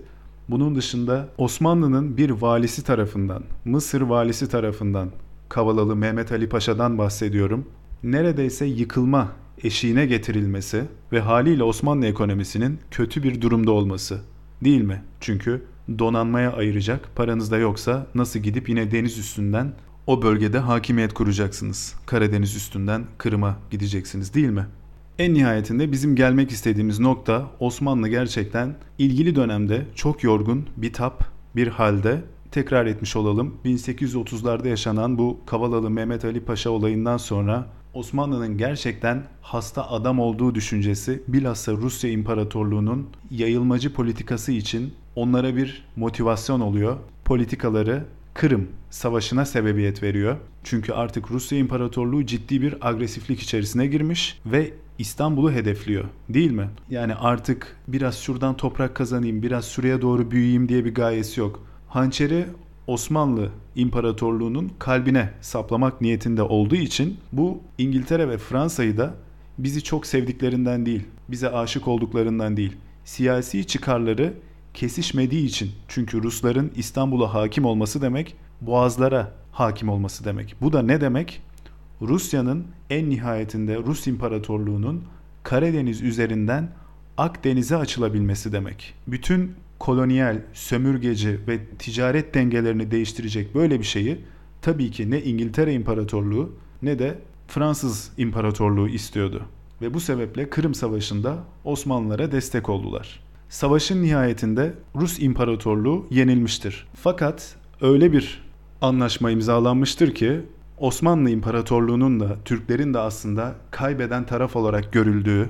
Bunun dışında Osmanlı'nın bir valisi tarafından, Mısır valisi tarafından, Kavalalı Mehmet Ali Paşa'dan bahsediyorum, neredeyse yıkılma eşiğine getirilmesi ve haliyle Osmanlı ekonomisinin kötü bir durumda olması, değil mi? Çünkü donanmaya ayıracak paranız da yoksa nasıl gidip yine deniz üstünden o bölgede hakimiyet kuracaksınız? Karadeniz üstünden Kırım'a gideceksiniz, değil mi? En nihayetinde bizim gelmek istediğimiz nokta, Osmanlı gerçekten ilgili dönemde çok yorgun, bitap bir halde, tekrar etmiş olalım, 1830'larda yaşanan bu Kavalalı Mehmet Ali Paşa olayından sonra Osmanlı'nın gerçekten hasta adam olduğu düşüncesi, bilhassa Rusya İmparatorluğu'nun yayılmacı politikası için onlara bir motivasyon oluyor. Politikaları Kırım Savaşı'na sebebiyet veriyor. Çünkü artık Rusya İmparatorluğu ciddi bir agresiflik içerisine girmiş ve İstanbul'u hedefliyor, değil mi? Yani artık biraz şuradan toprak kazanayım, biraz şuraya doğru büyüyeyim diye bir gayesi yok. Hançeri Osmanlı İmparatorluğu'nun kalbine saplamak niyetinde olduğu için bu İngiltere ve Fransa'yı da bizi çok sevdiklerinden değil, bize aşık olduklarından değil, siyasi çıkarları kesişmediği için. Çünkü Rusların İstanbul'a hakim olması demek, boğazlara hakim olması demek. Bu da ne demek? Rusya'nın en nihayetinde Rus İmparatorluğu'nun Karadeniz üzerinden Akdeniz'e açılabilmesi demek. Bütün kolonyal, sömürgeci ve ticaret dengelerini değiştirecek böyle bir şeyi tabii ki ne İngiltere İmparatorluğu ne de Fransız İmparatorluğu istiyordu. Ve bu sebeple Kırım Savaşı'nda Osmanlılara destek oldular. Savaşın nihayetinde Rus İmparatorluğu yenilmiştir. Fakat öyle bir anlaşma imzalanmıştır ki Osmanlı İmparatorluğu'nun da Türklerin de aslında kaybeden taraf olarak görüldüğü,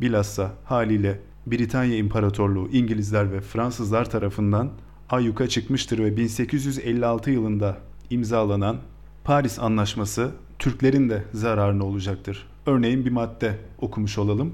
bilhassa haliyle Britanya İmparatorluğu, İngilizler ve Fransızlar tarafından ayyuka çıkmıştır ve 1856 yılında imzalanan Paris Antlaşması Türklerin de zararına olacaktır. Örneğin bir madde okumuş olalım.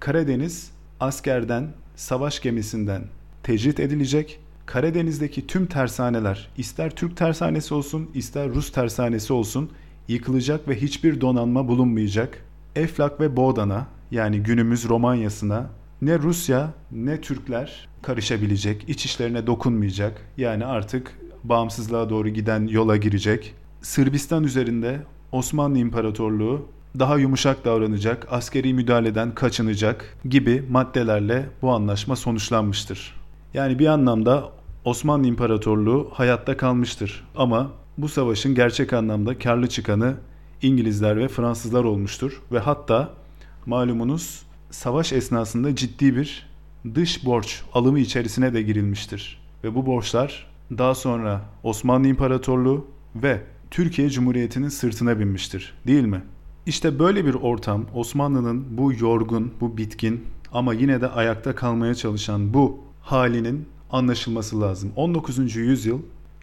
Karadeniz askerden, savaş gemisinden tecrit edilecek. Karadeniz'deki tüm tersaneler, ister Türk tersanesi olsun, ister Rus tersanesi olsun, yıkılacak ve hiçbir donanma bulunmayacak. Eflak ve Boğdan'a, yani günümüz Romanya'sına ne Rusya ne Türkler karışabilecek, iç işlerine dokunmayacak. Yani artık bağımsızlığa doğru giden yola girecek. Sırbistan üzerinde Osmanlı İmparatorluğu daha yumuşak davranacak, askeri müdahaleden kaçınacak gibi maddelerle bu anlaşma sonuçlanmıştır. Yani bir anlamda Osmanlı İmparatorluğu hayatta kalmıştır ama bu savaşın gerçek anlamda karlı çıkanı İngilizler ve Fransızlar olmuştur ve hatta malumunuz savaş esnasında ciddi bir dış borç alımı içerisine de girilmiştir. Ve bu borçlar daha sonra Osmanlı İmparatorluğu ve Türkiye Cumhuriyeti'nin sırtına binmiştir, değil mi? İşte böyle bir ortam, Osmanlı'nın bu yorgun, bu bitkin ama yine de ayakta kalmaya çalışan bu halinin anlaşılması lazım. 19. yüzyıl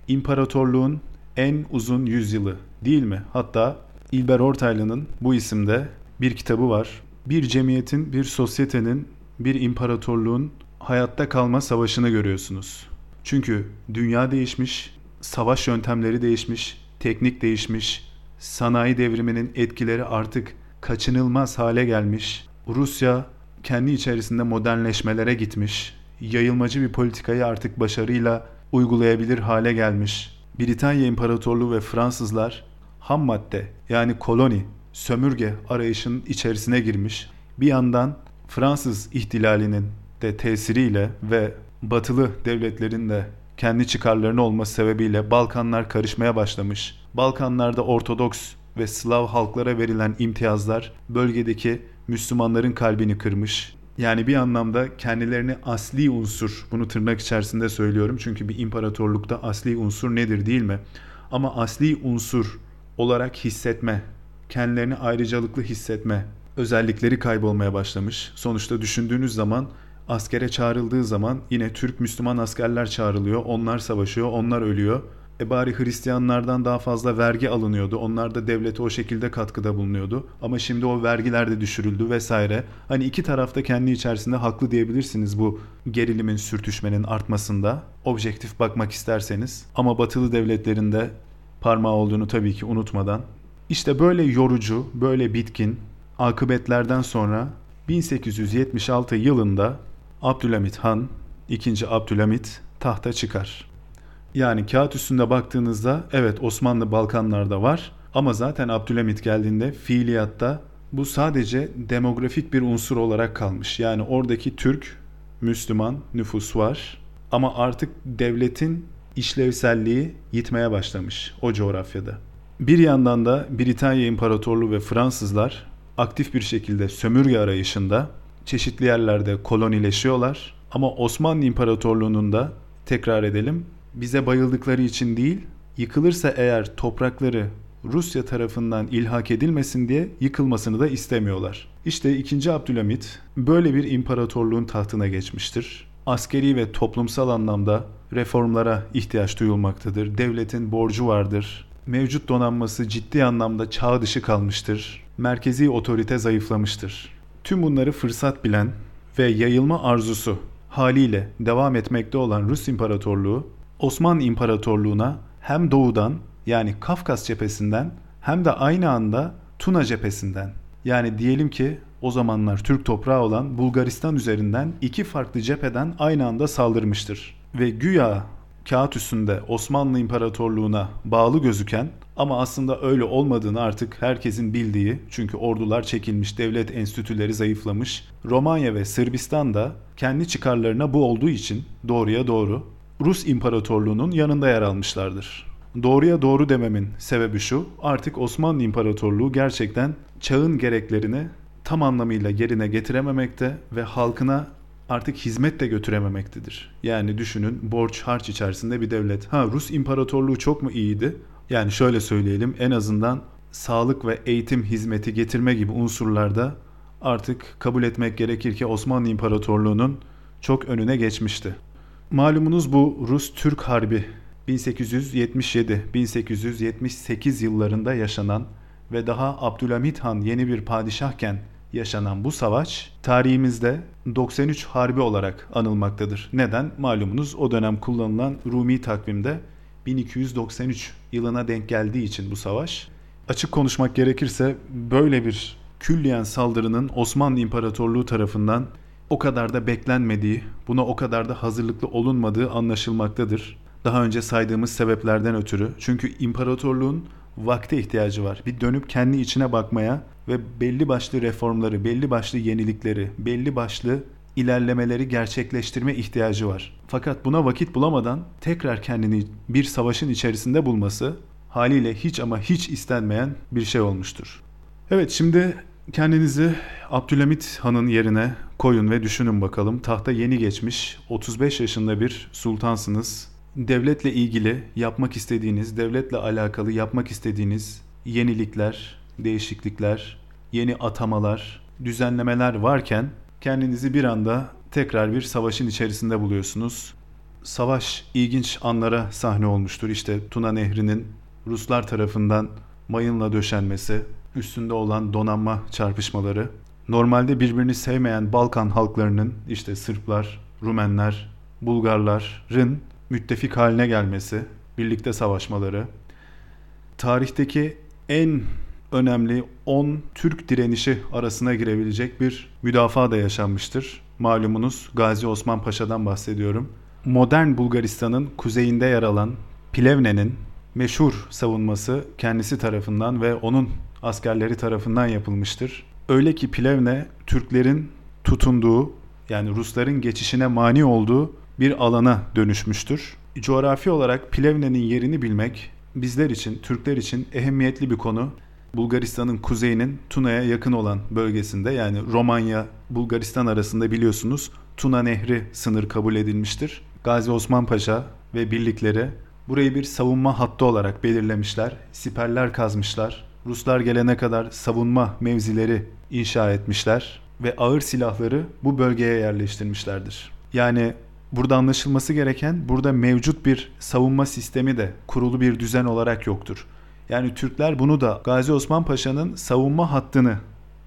imparatorluğun en uzun yüzyılı, değil mi? Hatta İlber Ortaylı'nın bu isimde bir kitabı var. Bir cemiyetin, bir sosyetenin, bir imparatorluğun hayatta kalma savaşını görüyorsunuz. Çünkü dünya değişmiş, savaş yöntemleri değişmiş, teknik değişmiş, sanayi devriminin etkileri artık kaçınılmaz hale gelmiş. Rusya kendi içerisinde modernleşmelere gitmiş, yayılmacı bir politikayı artık başarıyla uygulayabilir hale gelmiş. Britanya İmparatorluğu ve Fransızlar ham madde, yani koloni, sömürge arayışının içerisine girmiş. Bir yandan Fransız ihtilalinin de tesiriyle ve Batılı devletlerin de kendi çıkarlarının olması sebebiyle Balkanlar karışmaya başlamış. Balkanlarda Ortodoks ve Slav halklara verilen imtiyazlar bölgedeki Müslümanların kalbini kırmış. Yani bir anlamda kendilerini asli unsur, bunu tırnak içerisinde söylüyorum çünkü bir imparatorlukta asli unsur nedir değil mi? Ama asli unsur olarak hissetme, kendilerini ayrıcalıklı hissetme özellikleri kaybolmaya başlamış. Sonuçta düşündüğünüz zaman askere çağrıldığı zaman yine Türk Müslüman askerler çağrılıyor, onlar savaşıyor, onlar ölüyor. Bari Hristiyanlardan daha fazla vergi alınıyordu. Onlar da devlete o şekilde katkıda bulunuyordu. Ama şimdi o vergiler de düşürüldü vesaire. Hani iki tarafta kendi içerisinde haklı diyebilirsiniz bu gerilimin, sürtüşmenin artmasında. Objektif bakmak isterseniz. Ama batılı devletlerin de parmağı olduğunu tabii ki unutmadan. İşte böyle yorucu, böyle bitkin akıbetlerden sonra 1876 yılında Abdülhamid Han, 2. Abdülhamit tahta çıkar. Yani kağıt üstünde baktığınızda evet Osmanlı Balkanlar'da var ama zaten Abdülhamit geldiğinde fiiliyatta bu sadece demografik bir unsur olarak kalmış. Yani oradaki Türk, Müslüman nüfus var ama artık devletin işlevselliği yitmeye başlamış o coğrafyada. Bir yandan da Britanya İmparatorluğu ve Fransızlar aktif bir şekilde sömürge arayışında çeşitli yerlerde kolonileşiyorlar ama Osmanlı İmparatorluğu'nun da tekrar edelim bize bayıldıkları için değil, yıkılırsa eğer toprakları Rusya tarafından ilhak edilmesin diye yıkılmasını da istemiyorlar. İşte 2. Abdülhamit böyle bir imparatorluğun tahtına geçmiştir. Askeri ve toplumsal anlamda reformlara ihtiyaç duyulmaktadır. Devletin borcu vardır. Mevcut donanması ciddi anlamda çağ dışı kalmıştır. Merkezi otorite zayıflamıştır. Tüm bunları fırsat bilen ve yayılma arzusu haliyle devam etmekte olan Rus İmparatorluğu, Osmanlı İmparatorluğu'na hem doğudan yani Kafkas cephesinden hem de aynı anda Tuna cephesinden yani diyelim ki o zamanlar Türk toprağı olan Bulgaristan üzerinden iki farklı cepheden aynı anda saldırmıştır. Ve güya kağıt üstünde Osmanlı İmparatorluğu'na bağlı gözüken ama aslında öyle olmadığını artık herkesin bildiği çünkü ordular çekilmiş, devlet enstitüleri zayıflamış, Romanya ve Sırbistan da kendi çıkarlarına bu olduğu için doğruya doğru Rus İmparatorluğu'nun yanında yer almışlardır. Doğruya doğru dememin sebebi şu, artık Osmanlı İmparatorluğu gerçekten çağın gereklerini tam anlamıyla yerine getirememekte ve halkına artık hizmet de götürememektedir. Yani düşünün borç harç içerisinde bir devlet. Rus İmparatorluğu çok mu iyiydi? Yani şöyle söyleyelim, en azından sağlık ve eğitim hizmeti getirme gibi unsurlarda artık kabul etmek gerekir ki Osmanlı İmparatorluğu'nun çok önüne geçmişti. Malumunuz bu Rus-Türk Harbi 1877-1878 yıllarında yaşanan ve daha Abdülhamid Han yeni bir padişahken yaşanan bu savaş tarihimizde 93 Harbi olarak anılmaktadır. Neden? Malumunuz o dönem kullanılan Rumi takvimde 1293 yılına denk geldiği için bu savaş. Açık konuşmak gerekirse böyle bir külliyen saldırının Osmanlı İmparatorluğu tarafından o kadar da beklenmediği, buna o kadar da hazırlıklı olunmadığı anlaşılmaktadır. Daha önce saydığımız sebeplerden ötürü. Çünkü imparatorluğun vakte ihtiyacı var. Bir dönüp kendi içine bakmaya ve belli başlı reformları, belli başlı yenilikleri, belli başlı ilerlemeleri gerçekleştirme ihtiyacı var. Fakat buna vakit bulamadan tekrar kendini bir savaşın içerisinde bulması haliyle hiç ama hiç istenmeyen bir şey olmuştur. Evet, şimdi kendinizi Abdülhamit Han'ın yerine koyun ve düşünün bakalım. Tahta yeni geçmiş, 35 yaşında bir sultansınız. Devletle ilgili yapmak istediğiniz, devletle alakalı yapmak istediğiniz yenilikler, değişiklikler, yeni atamalar, düzenlemeler varken kendinizi bir anda tekrar bir savaşın içerisinde buluyorsunuz. Savaş ilginç anlara sahne olmuştur. İşte Tuna Nehri'nin Ruslar tarafından mayınla döşenmesi, üstünde olan donanma çarpışmaları, normalde birbirini sevmeyen Balkan halklarının işte Sırplar, Rumenler, Bulgarların müttefik haline gelmesi, birlikte savaşmaları, tarihteki en önemli 10 Türk direnişi arasına girebilecek bir müdafaa da yaşanmıştır. Malumunuz Gazi Osman Paşa'dan bahsediyorum. Modern Bulgaristan'ın kuzeyinde yer alan Plevne'nin meşhur savunması kendisi tarafından ve onun askerleri tarafından yapılmıştır. Öyle ki Plevne Türklerin tutunduğu yani Rusların geçişine mani olduğu bir alana dönüşmüştür. Coğrafi olarak Plevne'nin yerini bilmek bizler için, Türkler için ehemmiyetli bir konu. Bulgaristan'ın kuzeyinin Tuna'ya yakın olan bölgesinde, yani Romanya, Bulgaristan arasında biliyorsunuz Tuna Nehri sınır kabul edilmiştir. Gazi Osman Paşa ve birlikleri burayı bir savunma hattı olarak belirlemişler. Siperler kazmışlar. Ruslar gelene kadar savunma mevzileri inşa etmişler ve ağır silahları bu bölgeye yerleştirmişlerdir. Yani burada anlaşılması gereken, burada mevcut bir savunma sistemi de kurulu bir düzen olarak yoktur. Yani Türkler bunu da Gazi Osman Paşa'nın savunma hattını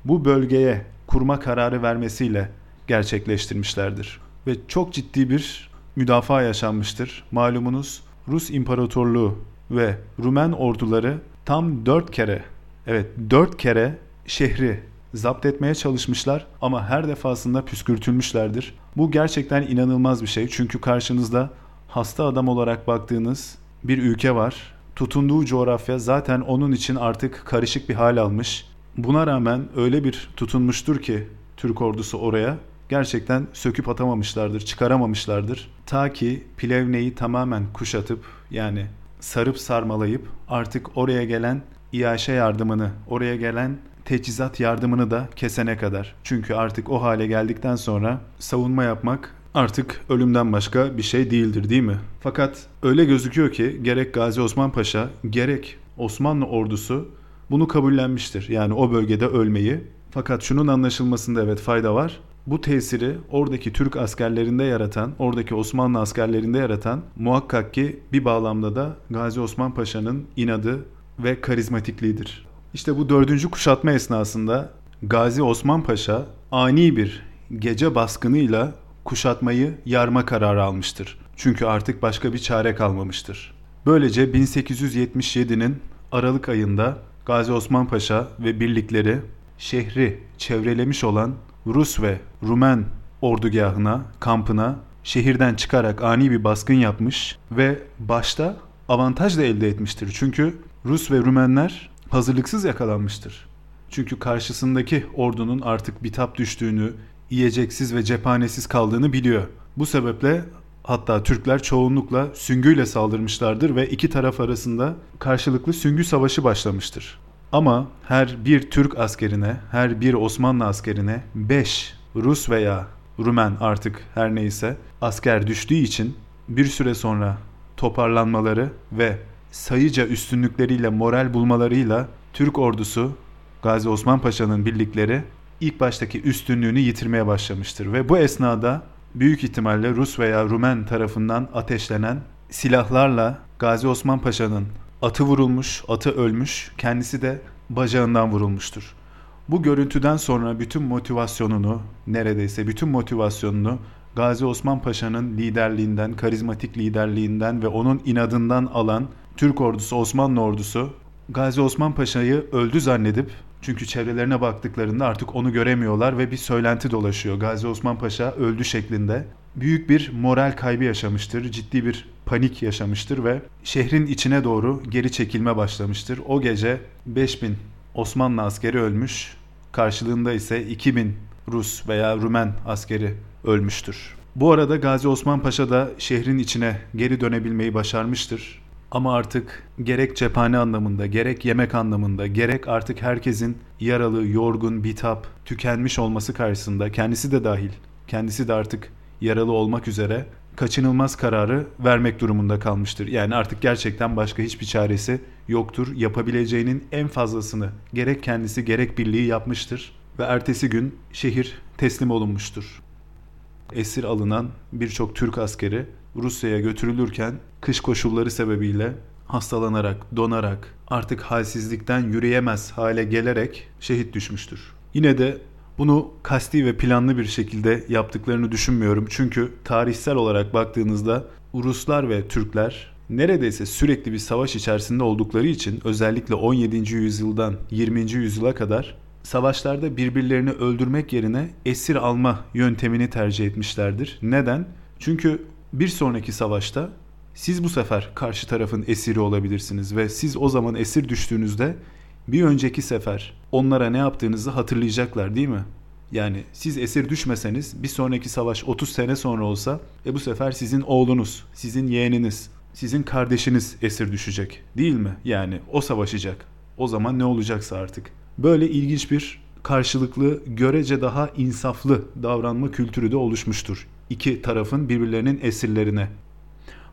bu bölgeye kurma kararı vermesiyle gerçekleştirmişlerdir. Ve çok ciddi bir müdafaa yaşanmıştır. Malumunuz Rus İmparatorluğu ve Rumen orduları tam 4 kere, evet 4 kere şehri zapt etmeye çalışmışlar ama her defasında püskürtülmüşlerdir. Bu gerçekten inanılmaz bir şey, çünkü karşınızda hasta adam olarak baktığınız bir ülke var. Tutunduğu coğrafya zaten onun için artık karışık bir hal almış. Buna rağmen öyle bir tutunmuştur ki Türk ordusu oraya, gerçekten söküp atamamışlardır, çıkaramamışlardır. Ta ki Plevne'yi tamamen kuşatıp, yani sarıp sarmalayıp artık oraya gelen iaşe yardımını, oraya gelen teçhizat yardımını da kesene kadar. Çünkü artık o hale geldikten sonra savunma yapmak artık ölümden başka bir şey değildir, değil mi? Fakat öyle gözüküyor ki gerek Gazi Osman Paşa gerek Osmanlı ordusu bunu kabullenmiştir. Yani o bölgede ölmeyi. Fakat şunun anlaşılmasında evet fayda var. Bu tesiri oradaki Türk askerlerinde yaratan, oradaki Osmanlı askerlerinde yaratan muhakkak ki bir bağlamda da Gazi Osman Paşa'nın inadı ve karizmatikliğidir. İşte bu 4. kuşatma esnasında Gazi Osman Paşa ani bir gece baskınıyla kuşatmayı yarma kararı almıştır. Çünkü artık başka bir çare kalmamıştır. Böylece 1877'nin Aralık ayında Gazi Osman Paşa ve birlikleri şehri çevrelemiş olan Rus ve Rumen ordugahına, kampına şehirden çıkarak ani bir baskın yapmış ve başta avantaj da elde etmiştir. Çünkü Rus ve Rumenler hazırlıksız yakalanmıştır. Çünkü karşısındaki ordunun artık bitap düştüğünü, yiyeceksiz ve cephanesiz kaldığını biliyor. Bu sebeple hatta Türkler çoğunlukla süngüyle saldırmışlardır ve iki taraf arasında karşılıklı süngü savaşı başlamıştır. Ama her bir Türk askerine, her bir Osmanlı askerine 5 Rus veya Rumen, artık her neyse, asker düştüğü için bir süre sonra toparlanmaları ve sayıca üstünlükleriyle, moral bulmalarıyla Türk ordusu, Gazi Osman Paşa'nın birlikleri ilk baştaki üstünlüğünü yitirmeye başlamıştır. Ve bu esnada büyük ihtimalle Rus veya Rumen tarafından ateşlenen silahlarla Gazi Osman Paşa'nın atı vurulmuş, atı ölmüş, kendisi de bacağından vurulmuştur. Bu görüntüden sonra bütün motivasyonunu, neredeyse bütün motivasyonunu Gazi Osman Paşa'nın liderliğinden, karizmatik liderliğinden ve onun inadından alan Türk ordusu, Osmanlı ordusu Gazi Osman Paşa'yı öldü zannedip, çünkü çevrelerine baktıklarında artık onu göremiyorlar ve bir söylenti dolaşıyor. Gazi Osman Paşa öldü şeklinde. Büyük bir moral kaybı yaşamıştır, ciddi bir panik yaşamıştır ve şehrin içine doğru geri çekilme başlamıştır. O gece 5000 Osmanlı askeri ölmüş, karşılığında ise 2000 Rus veya Rumen askeri ölmüştür. Bu arada Gazi Osman Paşa da şehrin içine geri dönebilmeyi başarmıştır. Ama artık gerek cephane anlamında, gerek yemek anlamında, gerek artık herkesin yaralı, yorgun, bitap, tükenmiş olması karşısında kendisi de dahil, kendisi de artık yaralı olmak üzere kaçınılmaz kararı vermek durumunda kalmıştır. Yani artık gerçekten başka hiçbir çaresi yoktur. Yapabileceğinin en fazlasını gerek kendisi gerek birliği yapmıştır ve ertesi gün şehir teslim olunmuştur. Esir alınan birçok Türk askeri Rusya'ya götürülürken kış koşulları sebebiyle hastalanarak, donarak, artık halsizlikten yürüyemez hale gelerek şehit düşmüştür. Yine de bunu kasti ve planlı bir şekilde yaptıklarını düşünmüyorum. Çünkü tarihsel olarak baktığınızda Ruslar ve Türkler neredeyse sürekli bir savaş içerisinde oldukları için, özellikle 17. yüzyıldan 20. yüzyıla kadar savaşlarda birbirlerini öldürmek yerine esir alma yöntemini tercih etmişlerdir. Neden? Çünkü bir sonraki savaşta siz bu sefer karşı tarafın esiri olabilirsiniz ve siz o zaman esir düştüğünüzde bir önceki sefer onlara ne yaptığınızı hatırlayacaklar, değil mi? Yani siz esir düşmeseniz bir sonraki savaş 30 sene sonra olsa bu sefer sizin oğlunuz, sizin yeğeniniz, sizin kardeşiniz esir düşecek değil mi? Yani o savaşacak. O zaman ne olacaksa artık. Böyle ilginç bir karşılıklı, görece daha insaflı davranma kültürü de oluşmuştur İki tarafın birbirlerinin esirlerine.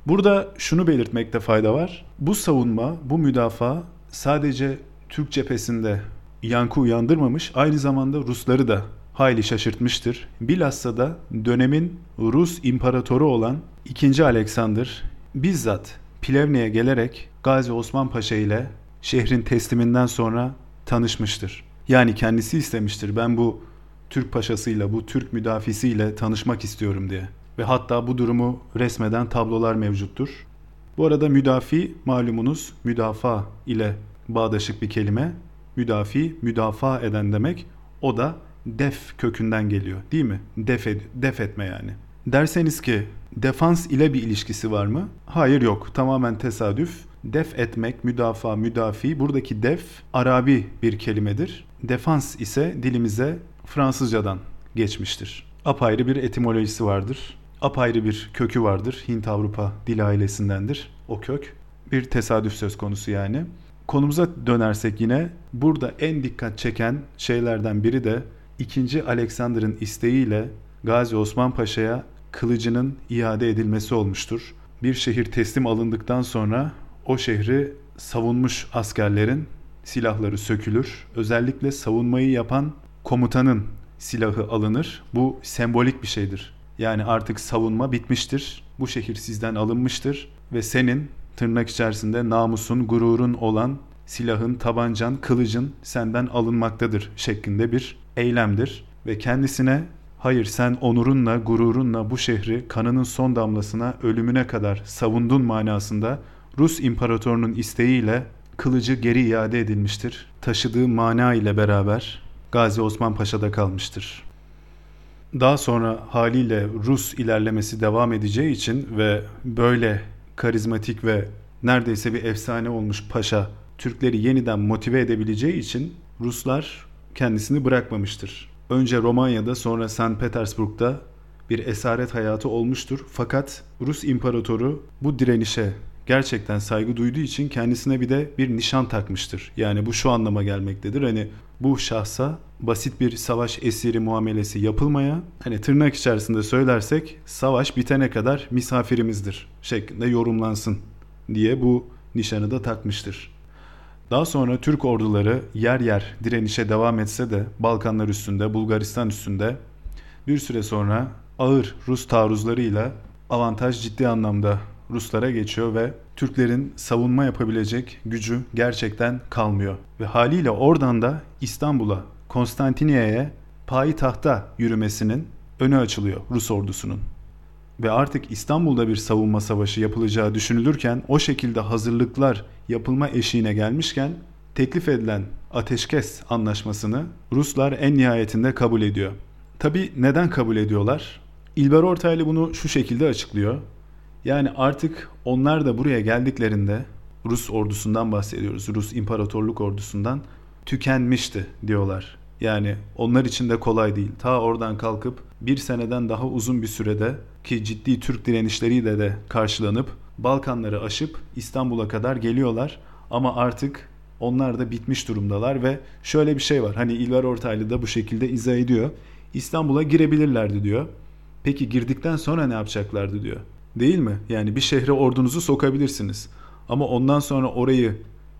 Burada şunu belirtmekte fayda var. Bu savunma, bu müdafaa sadece Türk cephesinde yankı uyandırmamış, aynı zamanda Rusları da hayli şaşırtmıştır. Bilhassa da dönemin Rus imparatoru olan 2. Alexander bizzat Plevne'ye gelerek Gazi Osman Paşa ile şehrin tesliminden sonra tanışmıştır. Yani kendisi istemiştir, ben bu Türk paşasıyla, bu Türk müdafisiyle tanışmak istiyorum diye. Ve hatta bu durumu resmeden tablolar mevcuttur. Bu arada müdafi, malumunuz müdafaa ile bağdaşık bir kelime. Müdafi, müdafaa eden demek. O da def kökünden geliyor değil mi? Def etme yani. Derseniz ki defans ile bir ilişkisi var mı? Hayır, yok. Tamamen tesadüf. Def etmek, müdafaa, müdafi. Buradaki def Arabi bir kelimedir. Defans ise dilimize Fransızcadan geçmiştir. Apayrı bir etimolojisi vardır. Apayrı bir kökü vardır. Hint-Avrupa dil ailesindendir o kök. Bir tesadüf söz konusu yani. Konumuza dönersek yine burada en dikkat çeken şeylerden biri de 2. Alexander'ın isteğiyle Gazi Osman Paşa'ya kılıcının iade edilmesi olmuştur. Bir şehir teslim alındıktan sonra o şehri savunmuş askerlerin silahları sökülür. Özellikle savunmayı yapan komutanın silahı alınır. Bu sembolik bir şeydir. Yani artık savunma bitmiştir. Bu şehir sizden alınmıştır ve senin tırnak içerisinde namusun, gururun olan silahın, tabancan, kılıcın senden alınmaktadır şeklinde bir eylemdir. Ve kendisine hayır, sen onurunla, gururunla bu şehri kanının son damlasına, ölümüne kadar savundun manasında Rus imparatorunun isteğiyle kılıcı geri iade edilmiştir. Taşıdığı mana ile beraber Gazi Osman Paşa'da kalmıştır. Daha sonra haliyle Rus ilerlemesi devam edeceği için ve böyle karizmatik ve neredeyse bir efsane olmuş paşa Türkleri yeniden motive edebileceği için Ruslar kendisini bırakmamıştır. Önce Romanya'da, sonra Sankt Petersburg'da bir esaret hayatı olmuştur. Fakat Rus imparatoru bu direnişe gerçekten saygı duyduğu için kendisine bir de bir nişan takmıştır. Yani bu şu anlama gelmektedir. Hani bu şahsa basit bir savaş esiri muamelesi yapılmaya, hani tırnak içerisinde söylersek savaş bitene kadar misafirimizdir şeklinde yorumlansın diye bu nişanı da takmıştır. Daha sonra Türk orduları yer yer direnişe devam etse de Balkanlar üstünde, Bulgaristan üstünde bir süre sonra ağır Rus taarruzlarıyla avantaj ciddi anlamda Ruslara geçiyor ve Türklerin savunma yapabilecek gücü gerçekten kalmıyor. Ve haliyle oradan da İstanbul'a, Konstantiniyye'ye, payitahta yürümesinin önü açılıyor Rus ordusunun. Ve artık İstanbul'da bir savunma savaşı yapılacağı düşünülürken, o şekilde hazırlıklar yapılma eşiğine gelmişken teklif edilen ateşkes anlaşmasını Ruslar en nihayetinde kabul ediyor. Tabii neden kabul ediyorlar? İlber Ortaylı bunu şu şekilde açıklıyor. Yani artık onlar da buraya geldiklerinde, Rus ordusundan bahsediyoruz, Rus İmparatorluk ordusundan, tükenmişti diyorlar. Yani onlar için de kolay değil. Ta oradan kalkıp bir seneden daha uzun bir sürede ki ciddi Türk direnişleriyle de karşılanıp Balkanları aşıp İstanbul'a kadar geliyorlar. Ama artık onlar da bitmiş durumdalar ve şöyle bir şey var. Hani İlber Ortaylı da bu şekilde izah ediyor. İstanbul'a girebilirlerdi diyor. Peki girdikten sonra ne yapacaklardı diyor. Değil mi? Yani bir şehre ordunuzu sokabilirsiniz. Ama ondan sonra orayı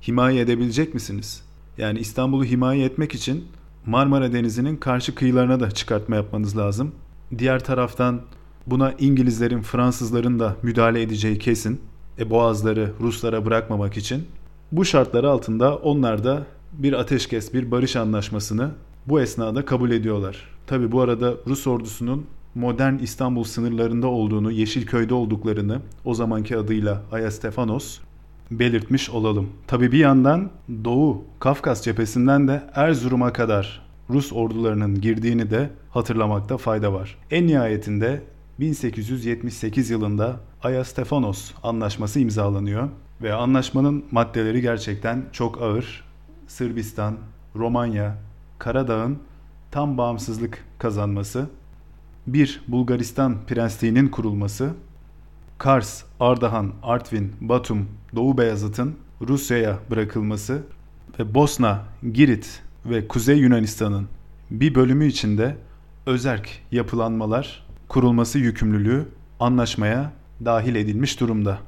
himaye edebilecek misiniz? Yani İstanbul'u himaye etmek için Marmara Denizi'nin karşı kıyılarına da çıkartma yapmanız lazım. Diğer taraftan buna İngilizlerin, Fransızların da müdahale edeceği kesin. Boğazları Ruslara bırakmamak için. Bu şartlar altında onlar da bir ateşkes, bir barış anlaşmasını bu esnada kabul ediyorlar. Tabii bu arada Rus ordusunun modern İstanbul sınırlarında olduğunu, Yeşilköy'de olduklarını, o zamanki adıyla Ayastefanos, belirtmiş olalım. Tabii bir yandan Doğu Kafkas cephesinden de Erzurum'a kadar Rus ordularının girdiğini de hatırlamakta fayda var. En nihayetinde 1878 yılında Ayastefanos Anlaşması imzalanıyor ve anlaşmanın maddeleri gerçekten çok ağır. Sırbistan, Romanya, Karadağ'ın tam bağımsızlık kazanması, 1. Bulgaristan Prensliği'nin kurulması, Kars, Ardahan, Artvin, Batum, Doğu Beyazıt'ın Rusya'ya bırakılması ve Bosna, Girit ve Kuzey Yunanistan'ın bir bölümü içinde özerk yapılanmalar kurulması yükümlülüğü anlaşmaya dahil edilmiş durumda.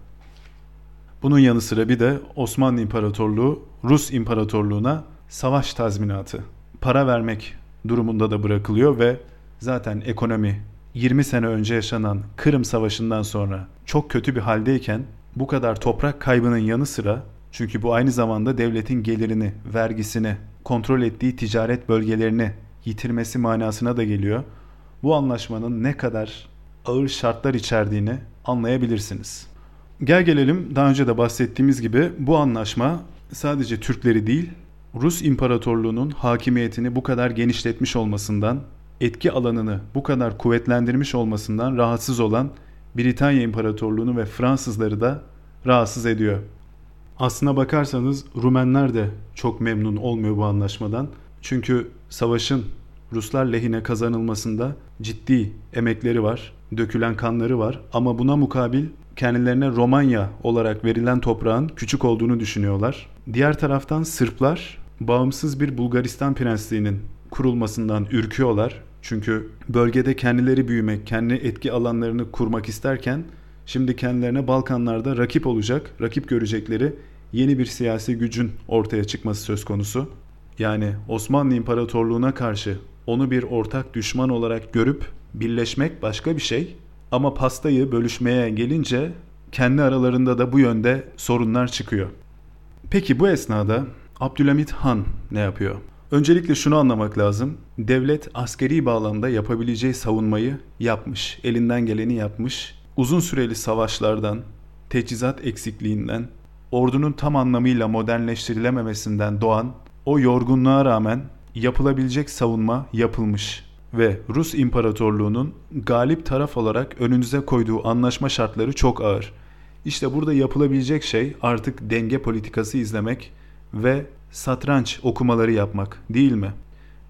Bunun yanı sıra bir de Osmanlı İmparatorluğu, Rus İmparatorluğu'na savaş tazminatı, para vermek durumunda da bırakılıyor ve zaten ekonomi 20 sene önce yaşanan Kırım Savaşı'ndan sonra çok kötü bir haldeyken bu kadar toprak kaybının yanı sıra, çünkü bu aynı zamanda devletin gelirini, vergisini, kontrol ettiği ticaret bölgelerini yitirmesi manasına da geliyor. Bu anlaşmanın ne kadar ağır şartlar içerdiğini anlayabilirsiniz. Gel gelelim, daha önce de bahsettiğimiz gibi bu anlaşma sadece Türkleri değil, Rus İmparatorluğu'nun hakimiyetini bu kadar genişletmiş olmasından, etki alanını bu kadar kuvvetlendirmiş olmasından rahatsız olan Britanya İmparatorluğu'nu ve Fransızları da rahatsız ediyor. Aslına bakarsanız Rumenler de çok memnun olmuyor bu anlaşmadan. Çünkü savaşın Ruslar lehine kazanılmasında ciddi emekleri var, dökülen kanları var ama buna mukabil kendilerine Romanya olarak verilen toprağın küçük olduğunu düşünüyorlar. Diğer taraftan Sırplar bağımsız bir Bulgaristan prensliğinin kurulmasından ürküyorlar. Çünkü bölgede kendileri büyümek, kendi etki alanlarını kurmak isterken şimdi kendilerine Balkanlarda rakip olacak, rakip görecekleri yeni bir siyasi gücün ortaya çıkması söz konusu. Yani Osmanlı İmparatorluğu'na karşı onu bir ortak düşman olarak görüp birleşmek başka bir şey. Ama pastayı bölüşmeye gelince kendi aralarında da bu yönde sorunlar çıkıyor. Peki bu esnada Abdülhamid Han ne yapıyor? Öncelikle şunu anlamak lazım. Devlet askeri bağlamda yapabileceği savunmayı yapmış, elinden geleni yapmış. Uzun süreli savaşlardan, teçhizat eksikliğinden, ordunun tam anlamıyla modernleştirilememesinden doğan o yorgunluğa rağmen yapılabilecek savunma yapılmış ve Rus İmparatorluğu'nun galip taraf olarak önünüze koyduğu anlaşma şartları çok ağır. İşte burada yapılabilecek şey artık denge politikası izlemek ve satranç okumaları yapmak, değil mi?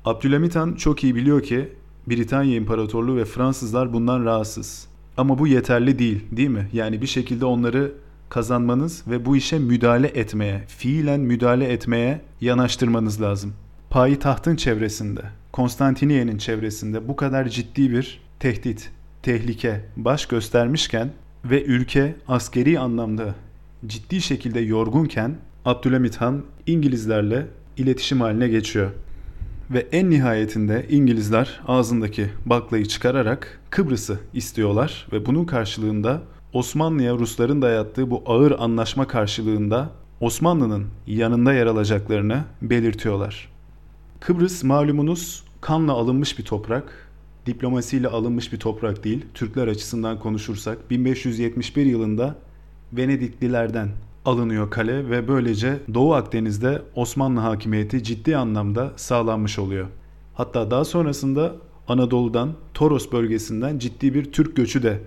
Abdülhamid Han çok iyi biliyor ki Britanya İmparatorluğu ve Fransızlar bundan rahatsız. Ama bu yeterli değil, değil mi? Yani bir şekilde onları kazanmanız ve bu işe müdahale etmeye, fiilen müdahale etmeye yanaştırmanız lazım. Payitahtın çevresinde, Konstantiniyye'nin çevresinde bu kadar ciddi bir tehdit, tehlike baş göstermişken ve ülke askeri anlamda ciddi şekilde yorgunken Abdülhamid Han İngilizlerle iletişim haline geçiyor. Ve en nihayetinde İngilizler ağzındaki baklayı çıkararak Kıbrıs'ı istiyorlar ve bunun karşılığında Osmanlı'ya Rusların dayattığı bu ağır anlaşma karşılığında Osmanlı'nın yanında yer alacaklarını belirtiyorlar. Kıbrıs malumunuz kanla alınmış bir toprak, diplomasiyle alınmış bir toprak değil. Türkler açısından konuşursak 1571 yılında Venediklilerden alınıyor kale ve böylece Doğu Akdeniz'de Osmanlı hakimiyeti ciddi anlamda sağlanmış oluyor. Hatta daha sonrasında Anadolu'dan, Toros bölgesinden ciddi bir Türk göçü de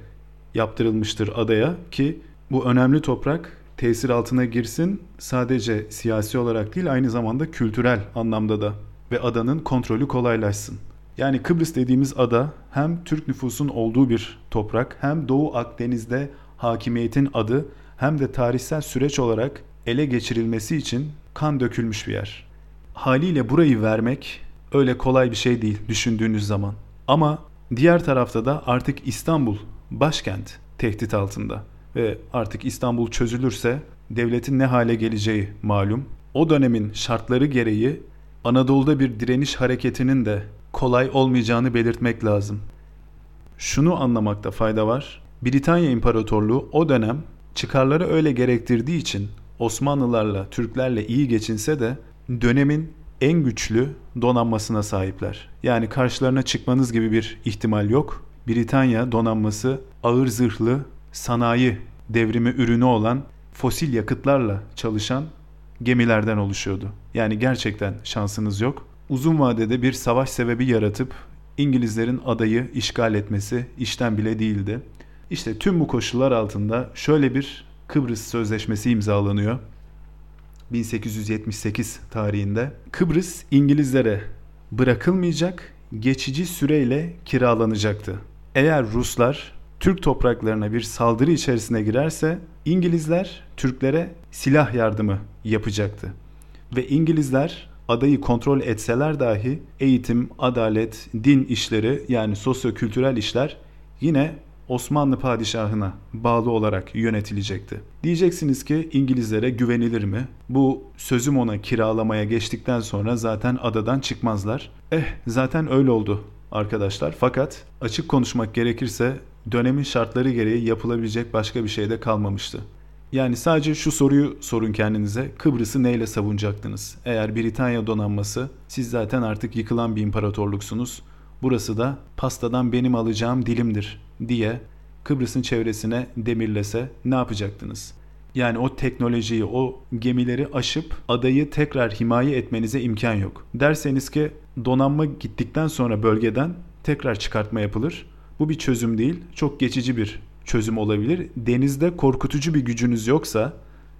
yaptırılmıştır adaya ki bu önemli toprak tesir altına girsin, sadece siyasi olarak değil aynı zamanda kültürel anlamda da ve adanın kontrolü kolaylaşsın. Yani Kıbrıs dediğimiz ada hem Türk nüfusun olduğu bir toprak, hem Doğu Akdeniz'de hakimiyetin adı, hem de tarihsel süreç olarak ele geçirilmesi için kan dökülmüş bir yer. Haliyle burayı vermek öyle kolay bir şey değil düşündüğünüz zaman. Ama diğer tarafta da artık İstanbul, başkent tehdit altında. Ve artık İstanbul çözülürse devletin ne hale geleceği malum. O dönemin şartları gereği Anadolu'da bir direniş hareketinin de kolay olmayacağını belirtmek lazım. Şunu anlamakta fayda var. Britanya İmparatorluğu o dönem çıkarları öyle gerektirdiği için Osmanlılarla, Türklerle iyi geçinse de dönemin en güçlü donanmasına sahipler. Yani karşılarına çıkmanız gibi bir ihtimal yok. Britanya donanması ağır zırhlı, sanayi devrimi ürünü olan fosil yakıtlarla çalışan gemilerden oluşuyordu. Yani gerçekten şansınız yok. Uzun vadede bir savaş sebebi yaratıp İngilizlerin adayı işgal etmesi işten bile değildi. İşte tüm bu koşullar altında şöyle bir Kıbrıs Sözleşmesi imzalanıyor. 1878 tarihinde Kıbrıs İngilizlere bırakılmayacak, geçici süreyle kiralanacaktı. Eğer Ruslar Türk topraklarına bir saldırı içerisine girerse İngilizler Türklere silah yardımı yapacaktı. Ve İngilizler adayı kontrol etseler dahi eğitim, adalet, din işleri yani sosyo-kültürel işler yine Osmanlı padişahına bağlı olarak yönetilecekti. Diyeceksiniz ki İngilizlere güvenilir mi? Bu sözüm ona kiralamaya geçtikten sonra zaten adadan çıkmazlar. Zaten öyle oldu arkadaşlar. Fakat açık konuşmak gerekirse dönemin şartları gereği yapılabilecek başka bir şey de kalmamıştı. Yani sadece şu soruyu sorun kendinize. Kıbrıs'ı neyle savunacaktınız? Eğer Britanya donanması, siz zaten artık yıkılan bir imparatorluksunuz. Burası da pastadan benim alacağım dilimdir diye Kıbrıs'ın çevresine demirlese ne yapacaktınız? Yani o teknolojiyi, o gemileri aşıp adayı tekrar himaye etmenize imkan yok. Derseniz ki donanma gittikten sonra bölgeden tekrar çıkartma yapılır. Bu bir çözüm değil, çok geçici bir çözüm olabilir. Denizde korkutucu bir gücünüz yoksa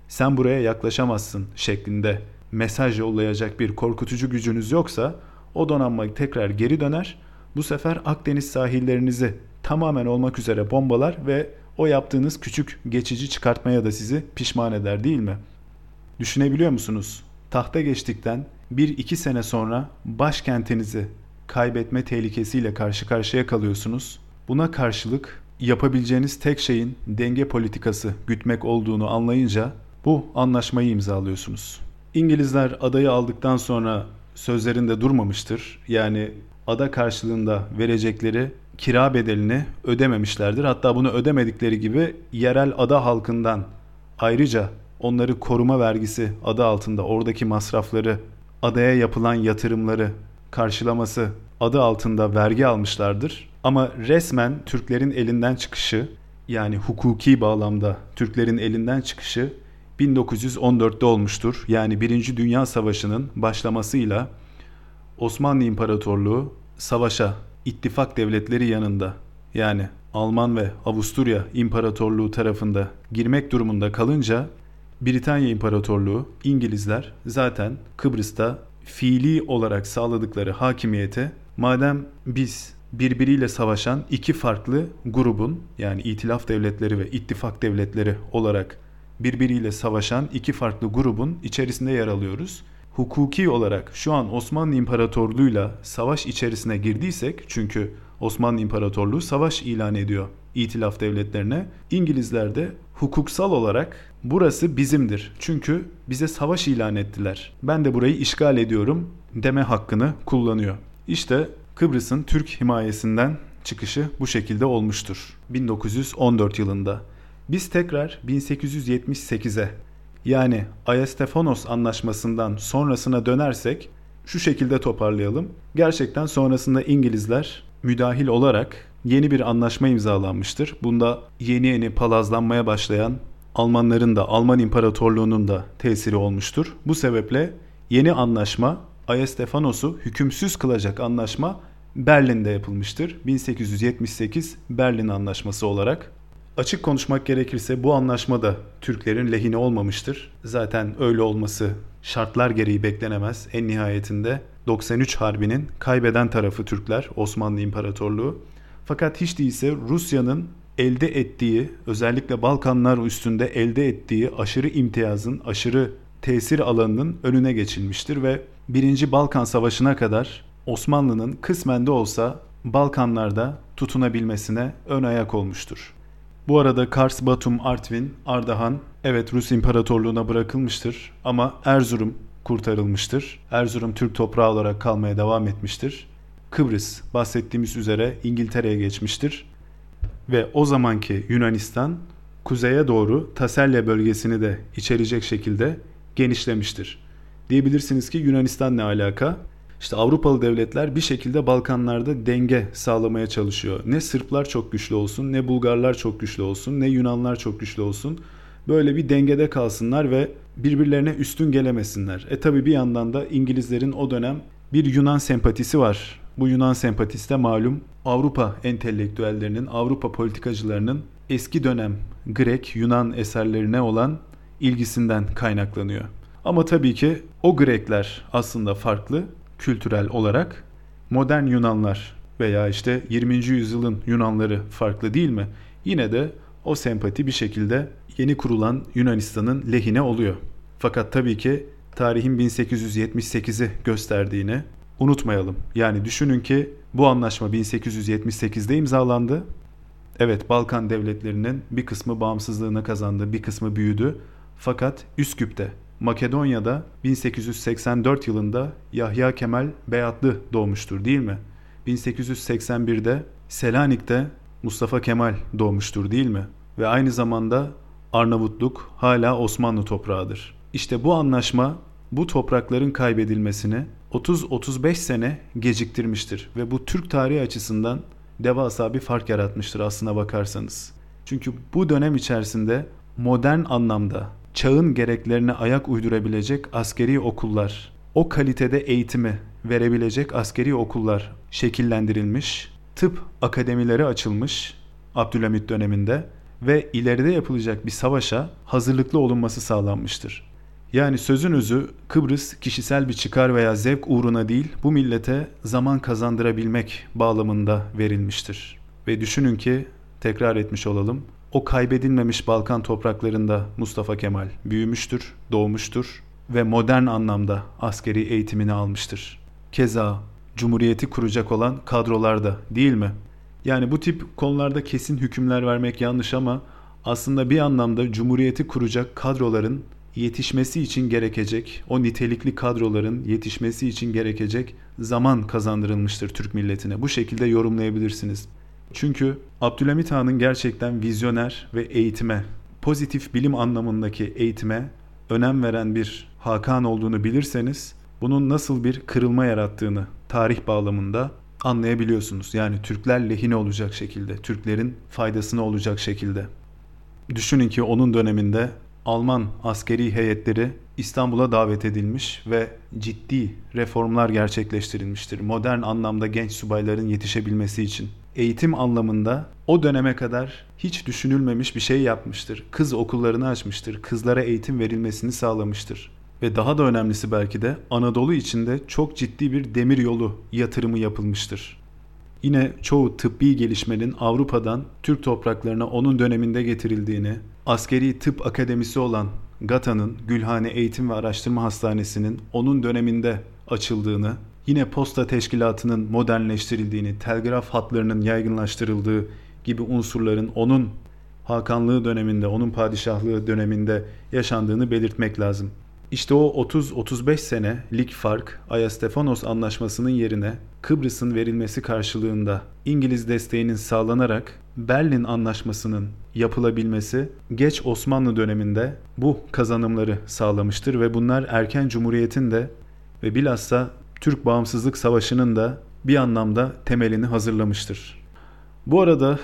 sen buraya yaklaşamazsın şeklinde mesaj yollayacak bir korkutucu gücünüz yoksa o donanma tekrar geri döner. Bu sefer Akdeniz sahillerinizi tamamen olmak üzere bombalar ve o yaptığınız küçük geçici çıkartmaya da sizi pişman eder, değil mi? Düşünebiliyor musunuz? Tahta geçtikten 1-2 sene sonra başkentinizi kaybetme tehlikesiyle karşı karşıya kalıyorsunuz. Buna karşılık yapabileceğiniz tek şeyin denge politikası gütmek olduğunu anlayınca bu anlaşmayı imzalıyorsunuz. İngilizler adayı aldıktan sonra sözlerinde durmamıştır. Yani ada karşılığında verecekleri kira bedelini ödememişlerdir. Hatta bunu ödemedikleri gibi yerel ada halkından ayrıca onları koruma vergisi adı altında oradaki masrafları, adaya yapılan yatırımları karşılaması adı altında vergi almışlardır. Ama resmen Türklerin elinden çıkışı, yani hukuki bağlamda Türklerin elinden çıkışı 1914'te olmuştur. Yani 1. Dünya Savaşı'nın başlamasıyla Osmanlı İmparatorluğu savaşa ittifak devletleri yanında yani Alman ve Avusturya İmparatorluğu tarafında girmek durumunda kalınca Britanya İmparatorluğu, İngilizler zaten Kıbrıs'ta fiili olarak sağladıkları hakimiyeti madem biz birbiriyle savaşan iki farklı grubun yani İtilaf Devletleri ve İttifak Devletleri olarak birbiriyle savaşan iki farklı grubun içerisinde yer alıyoruz. Hukuki olarak şu an Osmanlı İmparatorluğu'yla savaş içerisine girdiysek çünkü Osmanlı İmparatorluğu savaş ilan ediyor İtilaf Devletlerine. İngilizler de hukuksal olarak burası bizimdir. Çünkü bize savaş ilan ettiler. Ben de burayı işgal ediyorum deme hakkını kullanıyor. İşte Kıbrıs'ın Türk himayesinden çıkışı bu şekilde olmuştur 1914 yılında. Biz tekrar 1878'e yani Ayastefanos Antlaşması'ndan sonrasına dönersek şu şekilde toparlayalım. Gerçekten sonrasında İngilizler müdahil olarak yeni bir anlaşma imzalanmıştır. Bunda yeni palazlanmaya başlayan Almanların da Alman İmparatorluğu'nun da tesiri olmuştur. Bu sebeple yeni anlaşma Ayastefanos'u hükümsüz kılacak anlaşma Berlin'de yapılmıştır. 1878 Berlin Anlaşması olarak. Açık konuşmak gerekirse bu anlaşma da Türklerin lehine olmamıştır. Zaten öyle olması şartlar gereği beklenemez. En nihayetinde 93 Harbi'nin kaybeden tarafı Türkler, Osmanlı İmparatorluğu. Fakat hiç değilse Rusya'nın elde ettiği, özellikle Balkanlar üstünde elde ettiği aşırı imtiyazın, aşırı tesir alanının önüne geçilmiştir ve 1. Balkan Savaşı'na kadar Osmanlı'nın kısmen de olsa Balkanlar'da tutunabilmesine ön ayak olmuştur. Bu arada Kars, Batum, Artvin, Ardahan evet Rus İmparatorluğu'na bırakılmıştır ama Erzurum kurtarılmıştır. Erzurum Türk toprağı olarak kalmaya devam etmiştir. Kıbrıs bahsettiğimiz üzere İngiltere'ye geçmiştir ve o zamanki Yunanistan kuzeye doğru Taselya bölgesini de içerecek şekilde genişlemiştir. Diyebilirsiniz ki Yunanistan ne alaka? İşte Avrupalı devletler bir şekilde Balkanlarda denge sağlamaya çalışıyor. Ne Sırplar çok güçlü olsun, ne Bulgarlar çok güçlü olsun, ne Yunanlar çok güçlü olsun. Böyle bir dengede kalsınlar ve birbirlerine üstün gelemesinler. Tabii bir yandan da İngilizlerin o dönem bir Yunan sempatisi var. Bu Yunan sempatisi de malum Avrupa entelektüellerinin, Avrupa politikacılarının eski dönem Grek, Yunan eserlerine olan ilgisinden kaynaklanıyor. Ama tabii ki o Grekler aslında farklı. Kültürel olarak modern Yunanlar veya işte 20. yüzyılın Yunanları farklı değil mi? Yine de o sempati bir şekilde yeni kurulan Yunanistan'ın lehine oluyor. Fakat tabii ki tarihin 1878'i gösterdiğini unutmayalım. Yani düşünün ki bu anlaşma 1878'de imzalandı. Evet, Balkan devletlerinin bir kısmı bağımsızlığını kazandı, bir kısmı büyüdü. Fakat Üsküp'te, Makedonya'da 1884 yılında Yahya Kemal Beyatlı doğmuştur değil mi? 1881'de Selanik'te Mustafa Kemal doğmuştur değil mi? Ve aynı zamanda Arnavutluk hala Osmanlı toprağıdır. İşte bu anlaşma bu toprakların kaybedilmesini 30-35 sene geciktirmiştir ve bu Türk tarihi açısından devasa bir fark yaratmıştır aslına bakarsanız. Çünkü bu dönem içerisinde modern anlamda çağın gereklerine ayak uydurabilecek askeri okullar, o kalitede eğitimi verebilecek askeri okullar şekillendirilmiş, tıp akademileri açılmış Abdülhamid döneminde ve ileride yapılacak bir savaşa hazırlıklı olunması sağlanmıştır. Yani sözün özü, Kıbrıs kişisel bir çıkar veya zevk uğruna değil, bu millete zaman kazandırabilmek bağlamında verilmiştir. Ve düşünün ki, tekrar etmiş olalım, o kaybedilmemiş Balkan topraklarında Mustafa Kemal büyümüştür, doğmuştur ve modern anlamda askeri eğitimini almıştır. Keza Cumhuriyeti kuracak olan kadrolarda değil mi? Yani bu tip konularda kesin hükümler vermek yanlış ama aslında bir anlamda Cumhuriyeti kuracak kadroların yetişmesi için gerekecek, o nitelikli kadroların yetişmesi için gerekecek zaman kazandırılmıştır Türk milletine. Bu şekilde yorumlayabilirsiniz. Çünkü Abdülhamid Han'ın gerçekten vizyoner ve eğitime, pozitif bilim anlamındaki eğitime önem veren bir hakan olduğunu bilirseniz, bunun nasıl bir kırılma yarattığını tarih bağlamında anlayabiliyorsunuz. Yani Türkler lehine olacak şekilde, Türklerin faydasına olacak şekilde. Düşünün ki onun döneminde Alman askeri heyetleri İstanbul'a davet edilmiş ve ciddi reformlar gerçekleştirilmiştir. Modern anlamda genç subayların yetişebilmesi için. Eğitim anlamında o döneme kadar hiç düşünülmemiş bir şey yapmıştır. Kız okullarını açmıştır, kızlara eğitim verilmesini sağlamıştır. Ve daha da önemlisi belki de Anadolu içinde çok ciddi bir demir yolu yatırımı yapılmıştır. Yine çoğu tıbbi gelişmenin Avrupa'dan Türk topraklarına onun döneminde getirildiğini, askeri tıp akademisi olan GATA'nın Gülhane Eğitim ve Araştırma Hastanesi'nin onun döneminde açıldığını, yine posta teşkilatının modernleştirildiğini, telgraf hatlarının yaygınlaştırıldığı gibi unsurların onun hakanlığı döneminde, onun padişahlığı döneminde yaşandığını belirtmek lazım. İşte o 30-35 senelik fark, Ayastefanos Antlaşması'nın yerine Kıbrıs'ın verilmesi karşılığında İngiliz desteğinin sağlanarak Berlin Anlaşması'nın yapılabilmesi geç Osmanlı döneminde bu kazanımları sağlamıştır ve bunlar erken Cumhuriyet'in de ve bilhassa Türk Bağımsızlık Savaşı'nın da bir anlamda temelini hazırlamıştır. Bu arada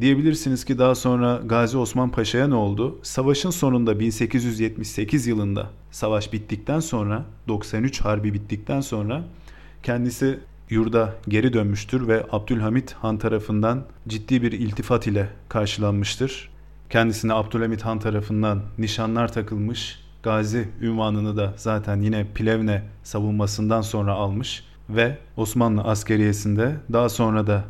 diyebilirsiniz ki daha sonra Gazi Osman Paşa'ya ne oldu? Savaşın sonunda 1878 yılında savaş bittikten sonra, 93 Harbi bittikten sonra kendisi yurda geri dönmüştür ve Abdülhamid Han tarafından ciddi bir iltifat ile karşılanmıştır. Kendisine Abdülhamid Han tarafından nişanlar takılmış, Gazi ünvanını da zaten yine Plevne savunmasından sonra almış ve Osmanlı askeriyesinde daha sonra da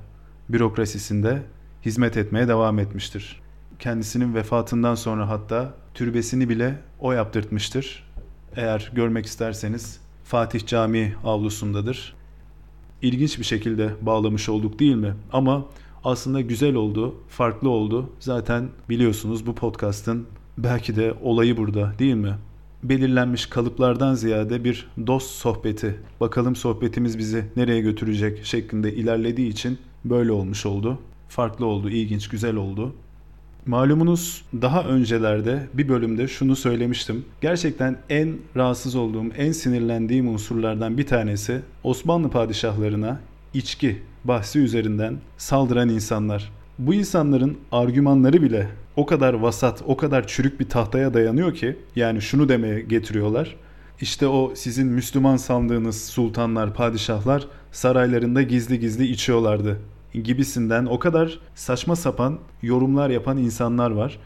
bürokrasisinde hizmet etmeye devam etmiştir. Kendisinin vefatından sonra hatta türbesini bile o yaptırtmıştır. Eğer görmek isterseniz Fatih Camii avlusundadır. İlginç bir şekilde bağlamış olduk değil mi? Ama aslında güzel oldu, farklı oldu. Zaten biliyorsunuz bu podcast'ın belki de olayı burada değil mi? Belirlenmiş kalıplardan ziyade bir dost sohbeti, bakalım sohbetimiz bizi nereye götürecek şeklinde ilerlediği için böyle olmuş oldu. Farklı oldu, ilginç, güzel oldu. Malumunuz daha öncelerde bir bölümde şunu söylemiştim. Gerçekten en rahatsız olduğum, en sinirlendiğim unsurlardan bir tanesi Osmanlı padişahlarına içki bahsi üzerinden saldıran insanlar. Bu insanların argümanları bile o kadar vasat, o kadar çürük bir tahtaya dayanıyor ki, yani şunu demeye getiriyorlar. İşte o sizin Müslüman sandığınız sultanlar, padişahlar saraylarında gizli gizli içiyorlardı gibisinden o kadar saçma sapan yorumlar yapan insanlar var.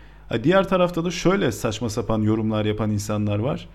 Diğer tarafta da şöyle saçma sapan yorumlar yapan insanlar var.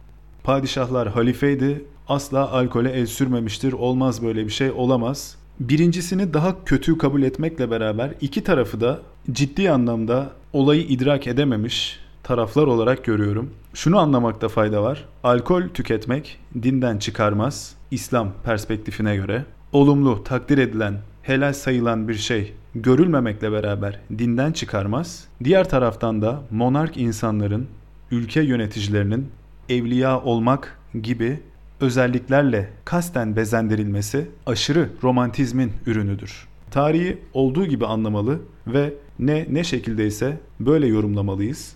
Padişahlar halifeydi. Asla alkole el sürmemiştir. Olmaz, böyle bir şey olamaz. Birincisini daha kötü kabul etmekle beraber iki tarafı da ciddi anlamda olayı idrak edememiş taraflar olarak görüyorum. Şunu anlamakta fayda var. Alkol tüketmek dinden çıkarmaz. İslam perspektifine göre olumlu, takdir edilen, helal sayılan bir şey görülmemekle beraber dinden çıkarmaz. Diğer taraftan da monark insanların, ülke yöneticilerinin evliya olmak gibi özelliklerle kasten bezendirilmesi aşırı romantizmin ürünüdür. Tarihi olduğu gibi anlamalı ve ne şekildeyse böyle yorumlamalıyız.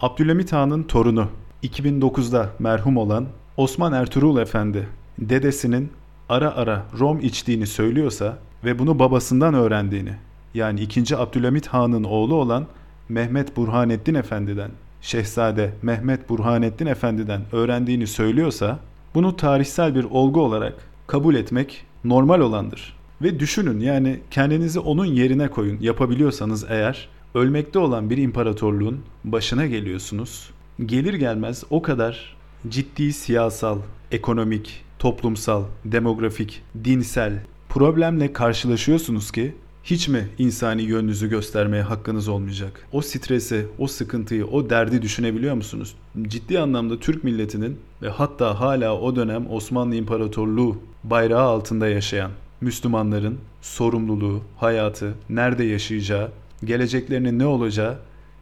Abdülhamid Han'ın torunu, 2009'da merhum olan Osman Ertuğrul Efendi, dedesinin ara ara rom içtiğini söylüyorsa ve bunu babasından öğrendiğini, yani 2. Abdülhamid Han'ın oğlu olan Mehmet Burhanettin Efendi'den, Şehzade Mehmet Burhanettin Efendi'den öğrendiğini söylüyorsa, bunu tarihsel bir olgu olarak kabul etmek normal olandır. Ve düşünün, yani kendinizi onun yerine koyun, yapabiliyorsanız eğer. Ölmekte olan bir imparatorluğun başına geliyorsunuz. Gelir gelmez o kadar ciddi siyasal, ekonomik, toplumsal, demografik, dinsel problemle karşılaşıyorsunuz ki hiç mi insani yönünüzü göstermeye hakkınız olmayacak? O stresi, o sıkıntıyı, o derdi düşünebiliyor musunuz? Ciddi anlamda Türk milletinin ve hatta hala o dönem Osmanlı İmparatorluğu bayrağı altında yaşayan Müslümanların sorumluluğu, hayatı, nerede yaşayacağı, geleceklerinin ne olacağı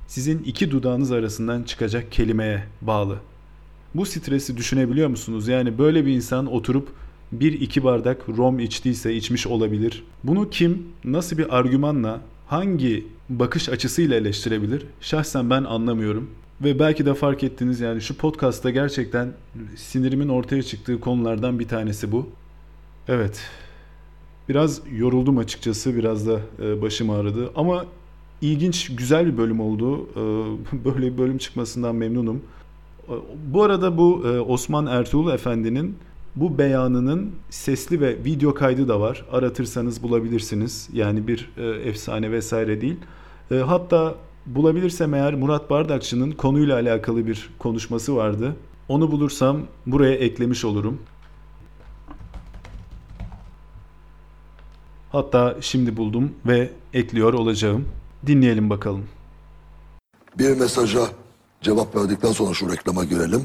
sizin iki dudağınız arasından çıkacak kelimeye bağlı. Bu stresi düşünebiliyor musunuz? Yani böyle bir insan oturup 1-2 bardak rom içtiyse içmiş olabilir. Bunu kim, nasıl bir argümanla, hangi bakış açısıyla eleştirebilir? Şahsen ben anlamıyorum. Ve belki de fark ettiniz, yani şu podcastta gerçekten sinirimin ortaya çıktığı konulardan bir tanesi bu. Evet. Biraz yoruldum açıkçası. Biraz da başım ağrıdı. Ama ilginç, güzel bir bölüm oldu. Böyle bir bölüm çıkmasından memnunum. Bu arada bu Osman Ertuğrul Efendi'nin bu beyanının sesli ve video kaydı da var. Aratırsanız bulabilirsiniz. Yani bir efsane vesaire değil. Hatta bulabilirsem eğer Murat Bardakçı'nın konuyla alakalı bir konuşması vardı. Onu bulursam buraya eklemiş olurum. Hatta şimdi buldum ve ekliyor olacağım. Dinleyelim bakalım. Bir mesaja cevap verdikten sonra şu reklama girelim.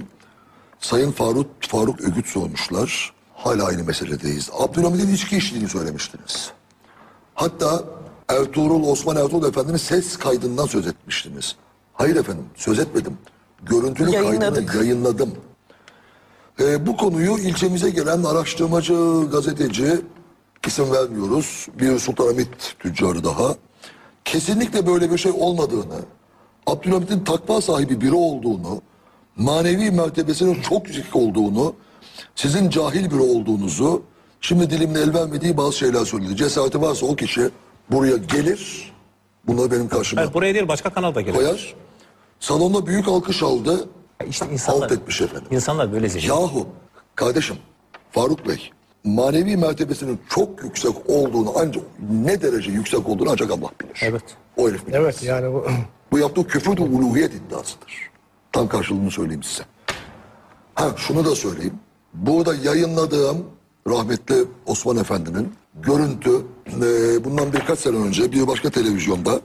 Sayın Faruk Ögüt sormuşlar. Hala aynı meseledeyiz. Abdülhamid'in içki içtiğini söylemiştiniz. Hatta Osman Ertuğrul Efendi'nin ses kaydından söz etmiştiniz. Hayır efendim, söz etmedim. Görüntülü kaydını yayınladım. Bu konuyu ilçemize gelen araştırmacı, gazeteci, İsim vermiyoruz, bir Sultanahmet tüccarı daha, kesinlikle böyle bir şey olmadığını, Abdülhamid'in takva sahibi biri olduğunu, manevi mertebesinin çok yüksek olduğunu, sizin cahil biri olduğunuzu, şimdi dilimin el vermediği bazı şeyler söyledi. Cesareti varsa o kişi buraya gelir, bunlar benim karşıma. Evet, buraya değil, başka kanalda gelir. Koyar, salonda büyük alkış aldı, işte insanlar, alt etmiş efendim. İnsanlar böyle zehir. Yahu kardeşim, Faruk Bey, manevi mertebesinin çok yüksek olduğunu, ancak ne derece yüksek olduğunu ancak Allah bilir. Evet. O herif bilir. Evet, yani bu... Bu yaptığı küfür de uluhiyet iddiasıdır. Tam karşılığını söyleyeyim size. Ha, şunu da söyleyeyim. Burada yayınladığım rahmetli Osman Efendi'nin görüntü, bundan birkaç sene önce bir başka televizyonda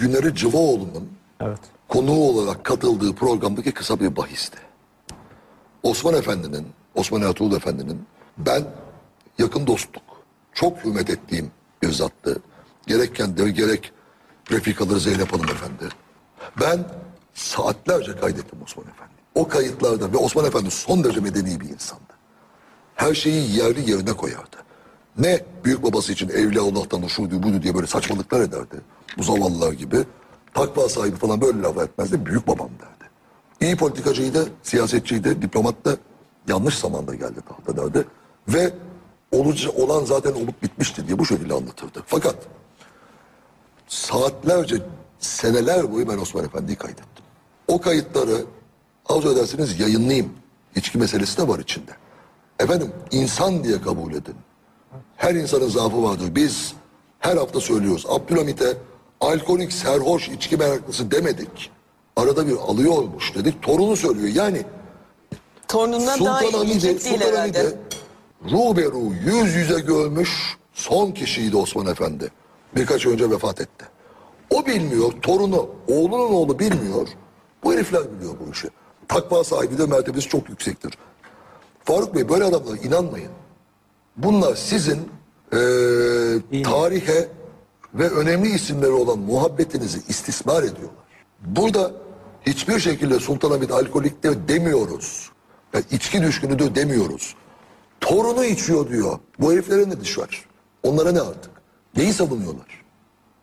Güneri Cıvaoğlu'nun konuğu olarak katıldığı programdaki kısa bir bahisti. Osman Ertuğrul Efendi'nin ben yakın dostluk, çok hürmet ettiğim bir zattı. Gerek kendi, gerek Refikalı Zeynep Hanım Efendi. Ben saatlerce kaydettim Osman Efendi. O kayıtlarda ve Osman Efendi son derece medeni bir insandı. Her şeyi yerli yerine koyardı. Ne büyük babası için Evliyaullah'tan şuydu buydu diye böyle saçmalıklar ederdi. Bu zavallılar gibi. Takva sahibi falan böyle laf etmezdi. Büyük babam derdi. İyi politikacıydı, siyasetçiydi, diplomattı. Yanlış zamanda geldi tahta derdi. Ve olan zaten olup bitmişti diye bu şekilde anlatırdı. Fakat saatlerce, seneler boyu ben Osman Efendi'yi kaydettim. O kayıtları arzu ederseniz yayınlayayım. İçki meselesi de var içinde. Efendim, insan diye kabul edin. Her insanın zaafı vardır. Biz her hafta söylüyoruz. Abdülhamid'e alkolik, serhoş, içki meraklısı demedik. Arada bir alıyormuş dedik. Torunu söylüyor. Yani Torunundan daha iyi değil herhalde. Ruberu yüz yüze görmüş son kişiydi Osman Efendi. Birkaç önce vefat etti. O bilmiyor, torunu, oğlunun oğlu bilmiyor. Bu herifler biliyor bu işi. Takva sahibi de mertebesi çok yüksektir. Faruk Bey, böyle adamlara inanmayın. Bunlar sizin tarihe ve önemli isimleri olan muhabbetinizi istismar ediyorlar. Burada hiçbir şekilde Sultanahmet alkoliktir demiyoruz. Yani içki düşkünüdür demiyoruz. Torunu içiyor diyor. Bu heriflere ne düşer? Onlara ne artık? Neyi savunuyorlar?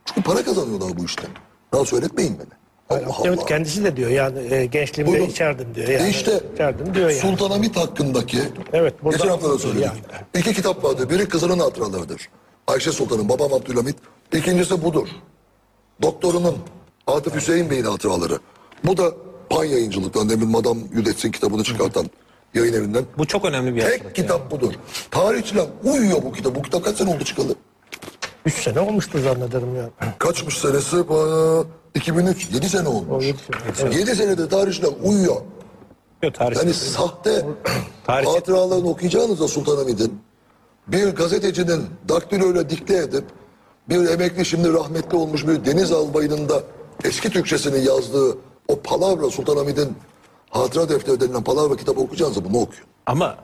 Çünkü para kazanıyorlar bu işten. Daha söyletmeyin beni. Allah Allah. Evet, kendisi de diyor yani gençliğimde buyurun, içerdim diyor. Yani, işte içerdim diyor yani. Sultanahmet hakkındaki evet, geçen hafta da söyledik. Yani. İki kitap vardır. Biri kızının hatıralarıdır. Ayşe Sultan'ın, babam Abdülhamid. İkincisi budur. Doktorunun, Atıf Hüseyin Bey'in hatıraları. Bu da Pan Yayıncılık'tan, demin Madam Yüdetsin kitabını çıkartan yayın evinden. Bu çok önemli bir hatıra. Tek kitap yani budur. Tarihçiler uyuyor bu kitap. Bu kitap kaç sene oldu çıkalı? 3 sene olmuştu zannederim ya. Kaçmış senesi? 2003, 7 sene olmuş. 7 senede tarihçiler uyuyor. Yok, yani sahte hatıralarını okuyacağınızda Sultanahmet'in, bir gazetecinin daktiloyla dikte edip, bir emekli şimdi rahmetli olmuş bir deniz albayının da eski Türkçesini yazdığı o palavra, Sultanahmet'in hatıra defteri denilen palavra kitabı okuyacağınızda bunu okuyun. Ama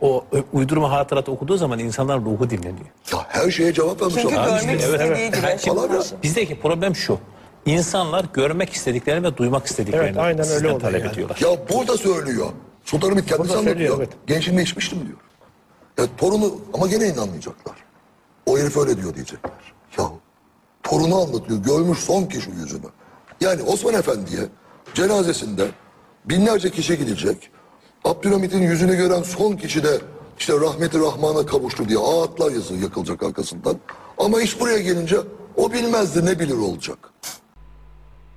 o uydurma hatıratı okuduğu zaman insanlar ruhu dinleniyor. Ya her şeye cevap vermiş. Çünkü görmek istediği gibi. Bizdeki problem şu. İnsanlar görmek istediklerini ve duymak istediklerini sizden talep ediyorlar. Ya burada söylüyor. Sultanahmet kendisi anlatıyor. Evet. Gençliğimde içmiştim diyor. Ya torunu, ama gene inanmayacaklar. O herif öyle diyor diyecekler. Ya torunu anlatıyor. Görmüş son kişi yüzünü. Yani Osman Efendi'ye cenazesinde binlerce kişi gidecek. Abdülhamit'in yüzünü gören son kişi de işte rahmeti rahmana kavuştu diye ağıtlar yazı yakılacak arkasından. Ama iş buraya gelince o bilmezdi ne bilir olacak.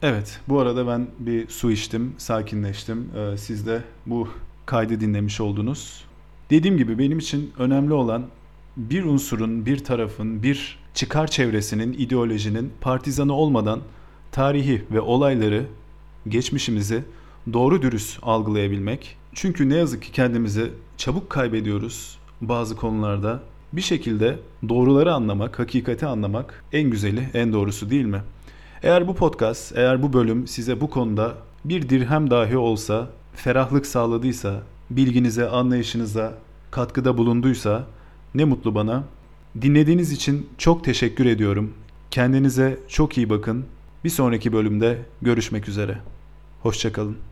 Evet, bu arada ben bir su içtim, sakinleştim. Siz de bu kaydı dinlemiş oldunuz. Dediğim gibi benim için önemli olan bir unsurun, bir tarafın, bir çıkar çevresinin, ideolojinin partizanı olmadan tarihi ve olayları, geçmişimizi doğru dürüst algılayabilmek. Çünkü ne yazık ki kendimizi çabuk kaybediyoruz bazı konularda. Bir şekilde doğruları anlamak, hakikati anlamak en güzeli, en doğrusu değil mi? Eğer bu podcast, eğer bu bölüm size bu konuda bir dirhem dahi olsa ferahlık sağladıysa, bilginize, anlayışınıza katkıda bulunduysa ne mutlu bana. Dinlediğiniz için çok teşekkür ediyorum. Kendinize çok iyi bakın. Bir sonraki bölümde görüşmek üzere. Hoşça kalın.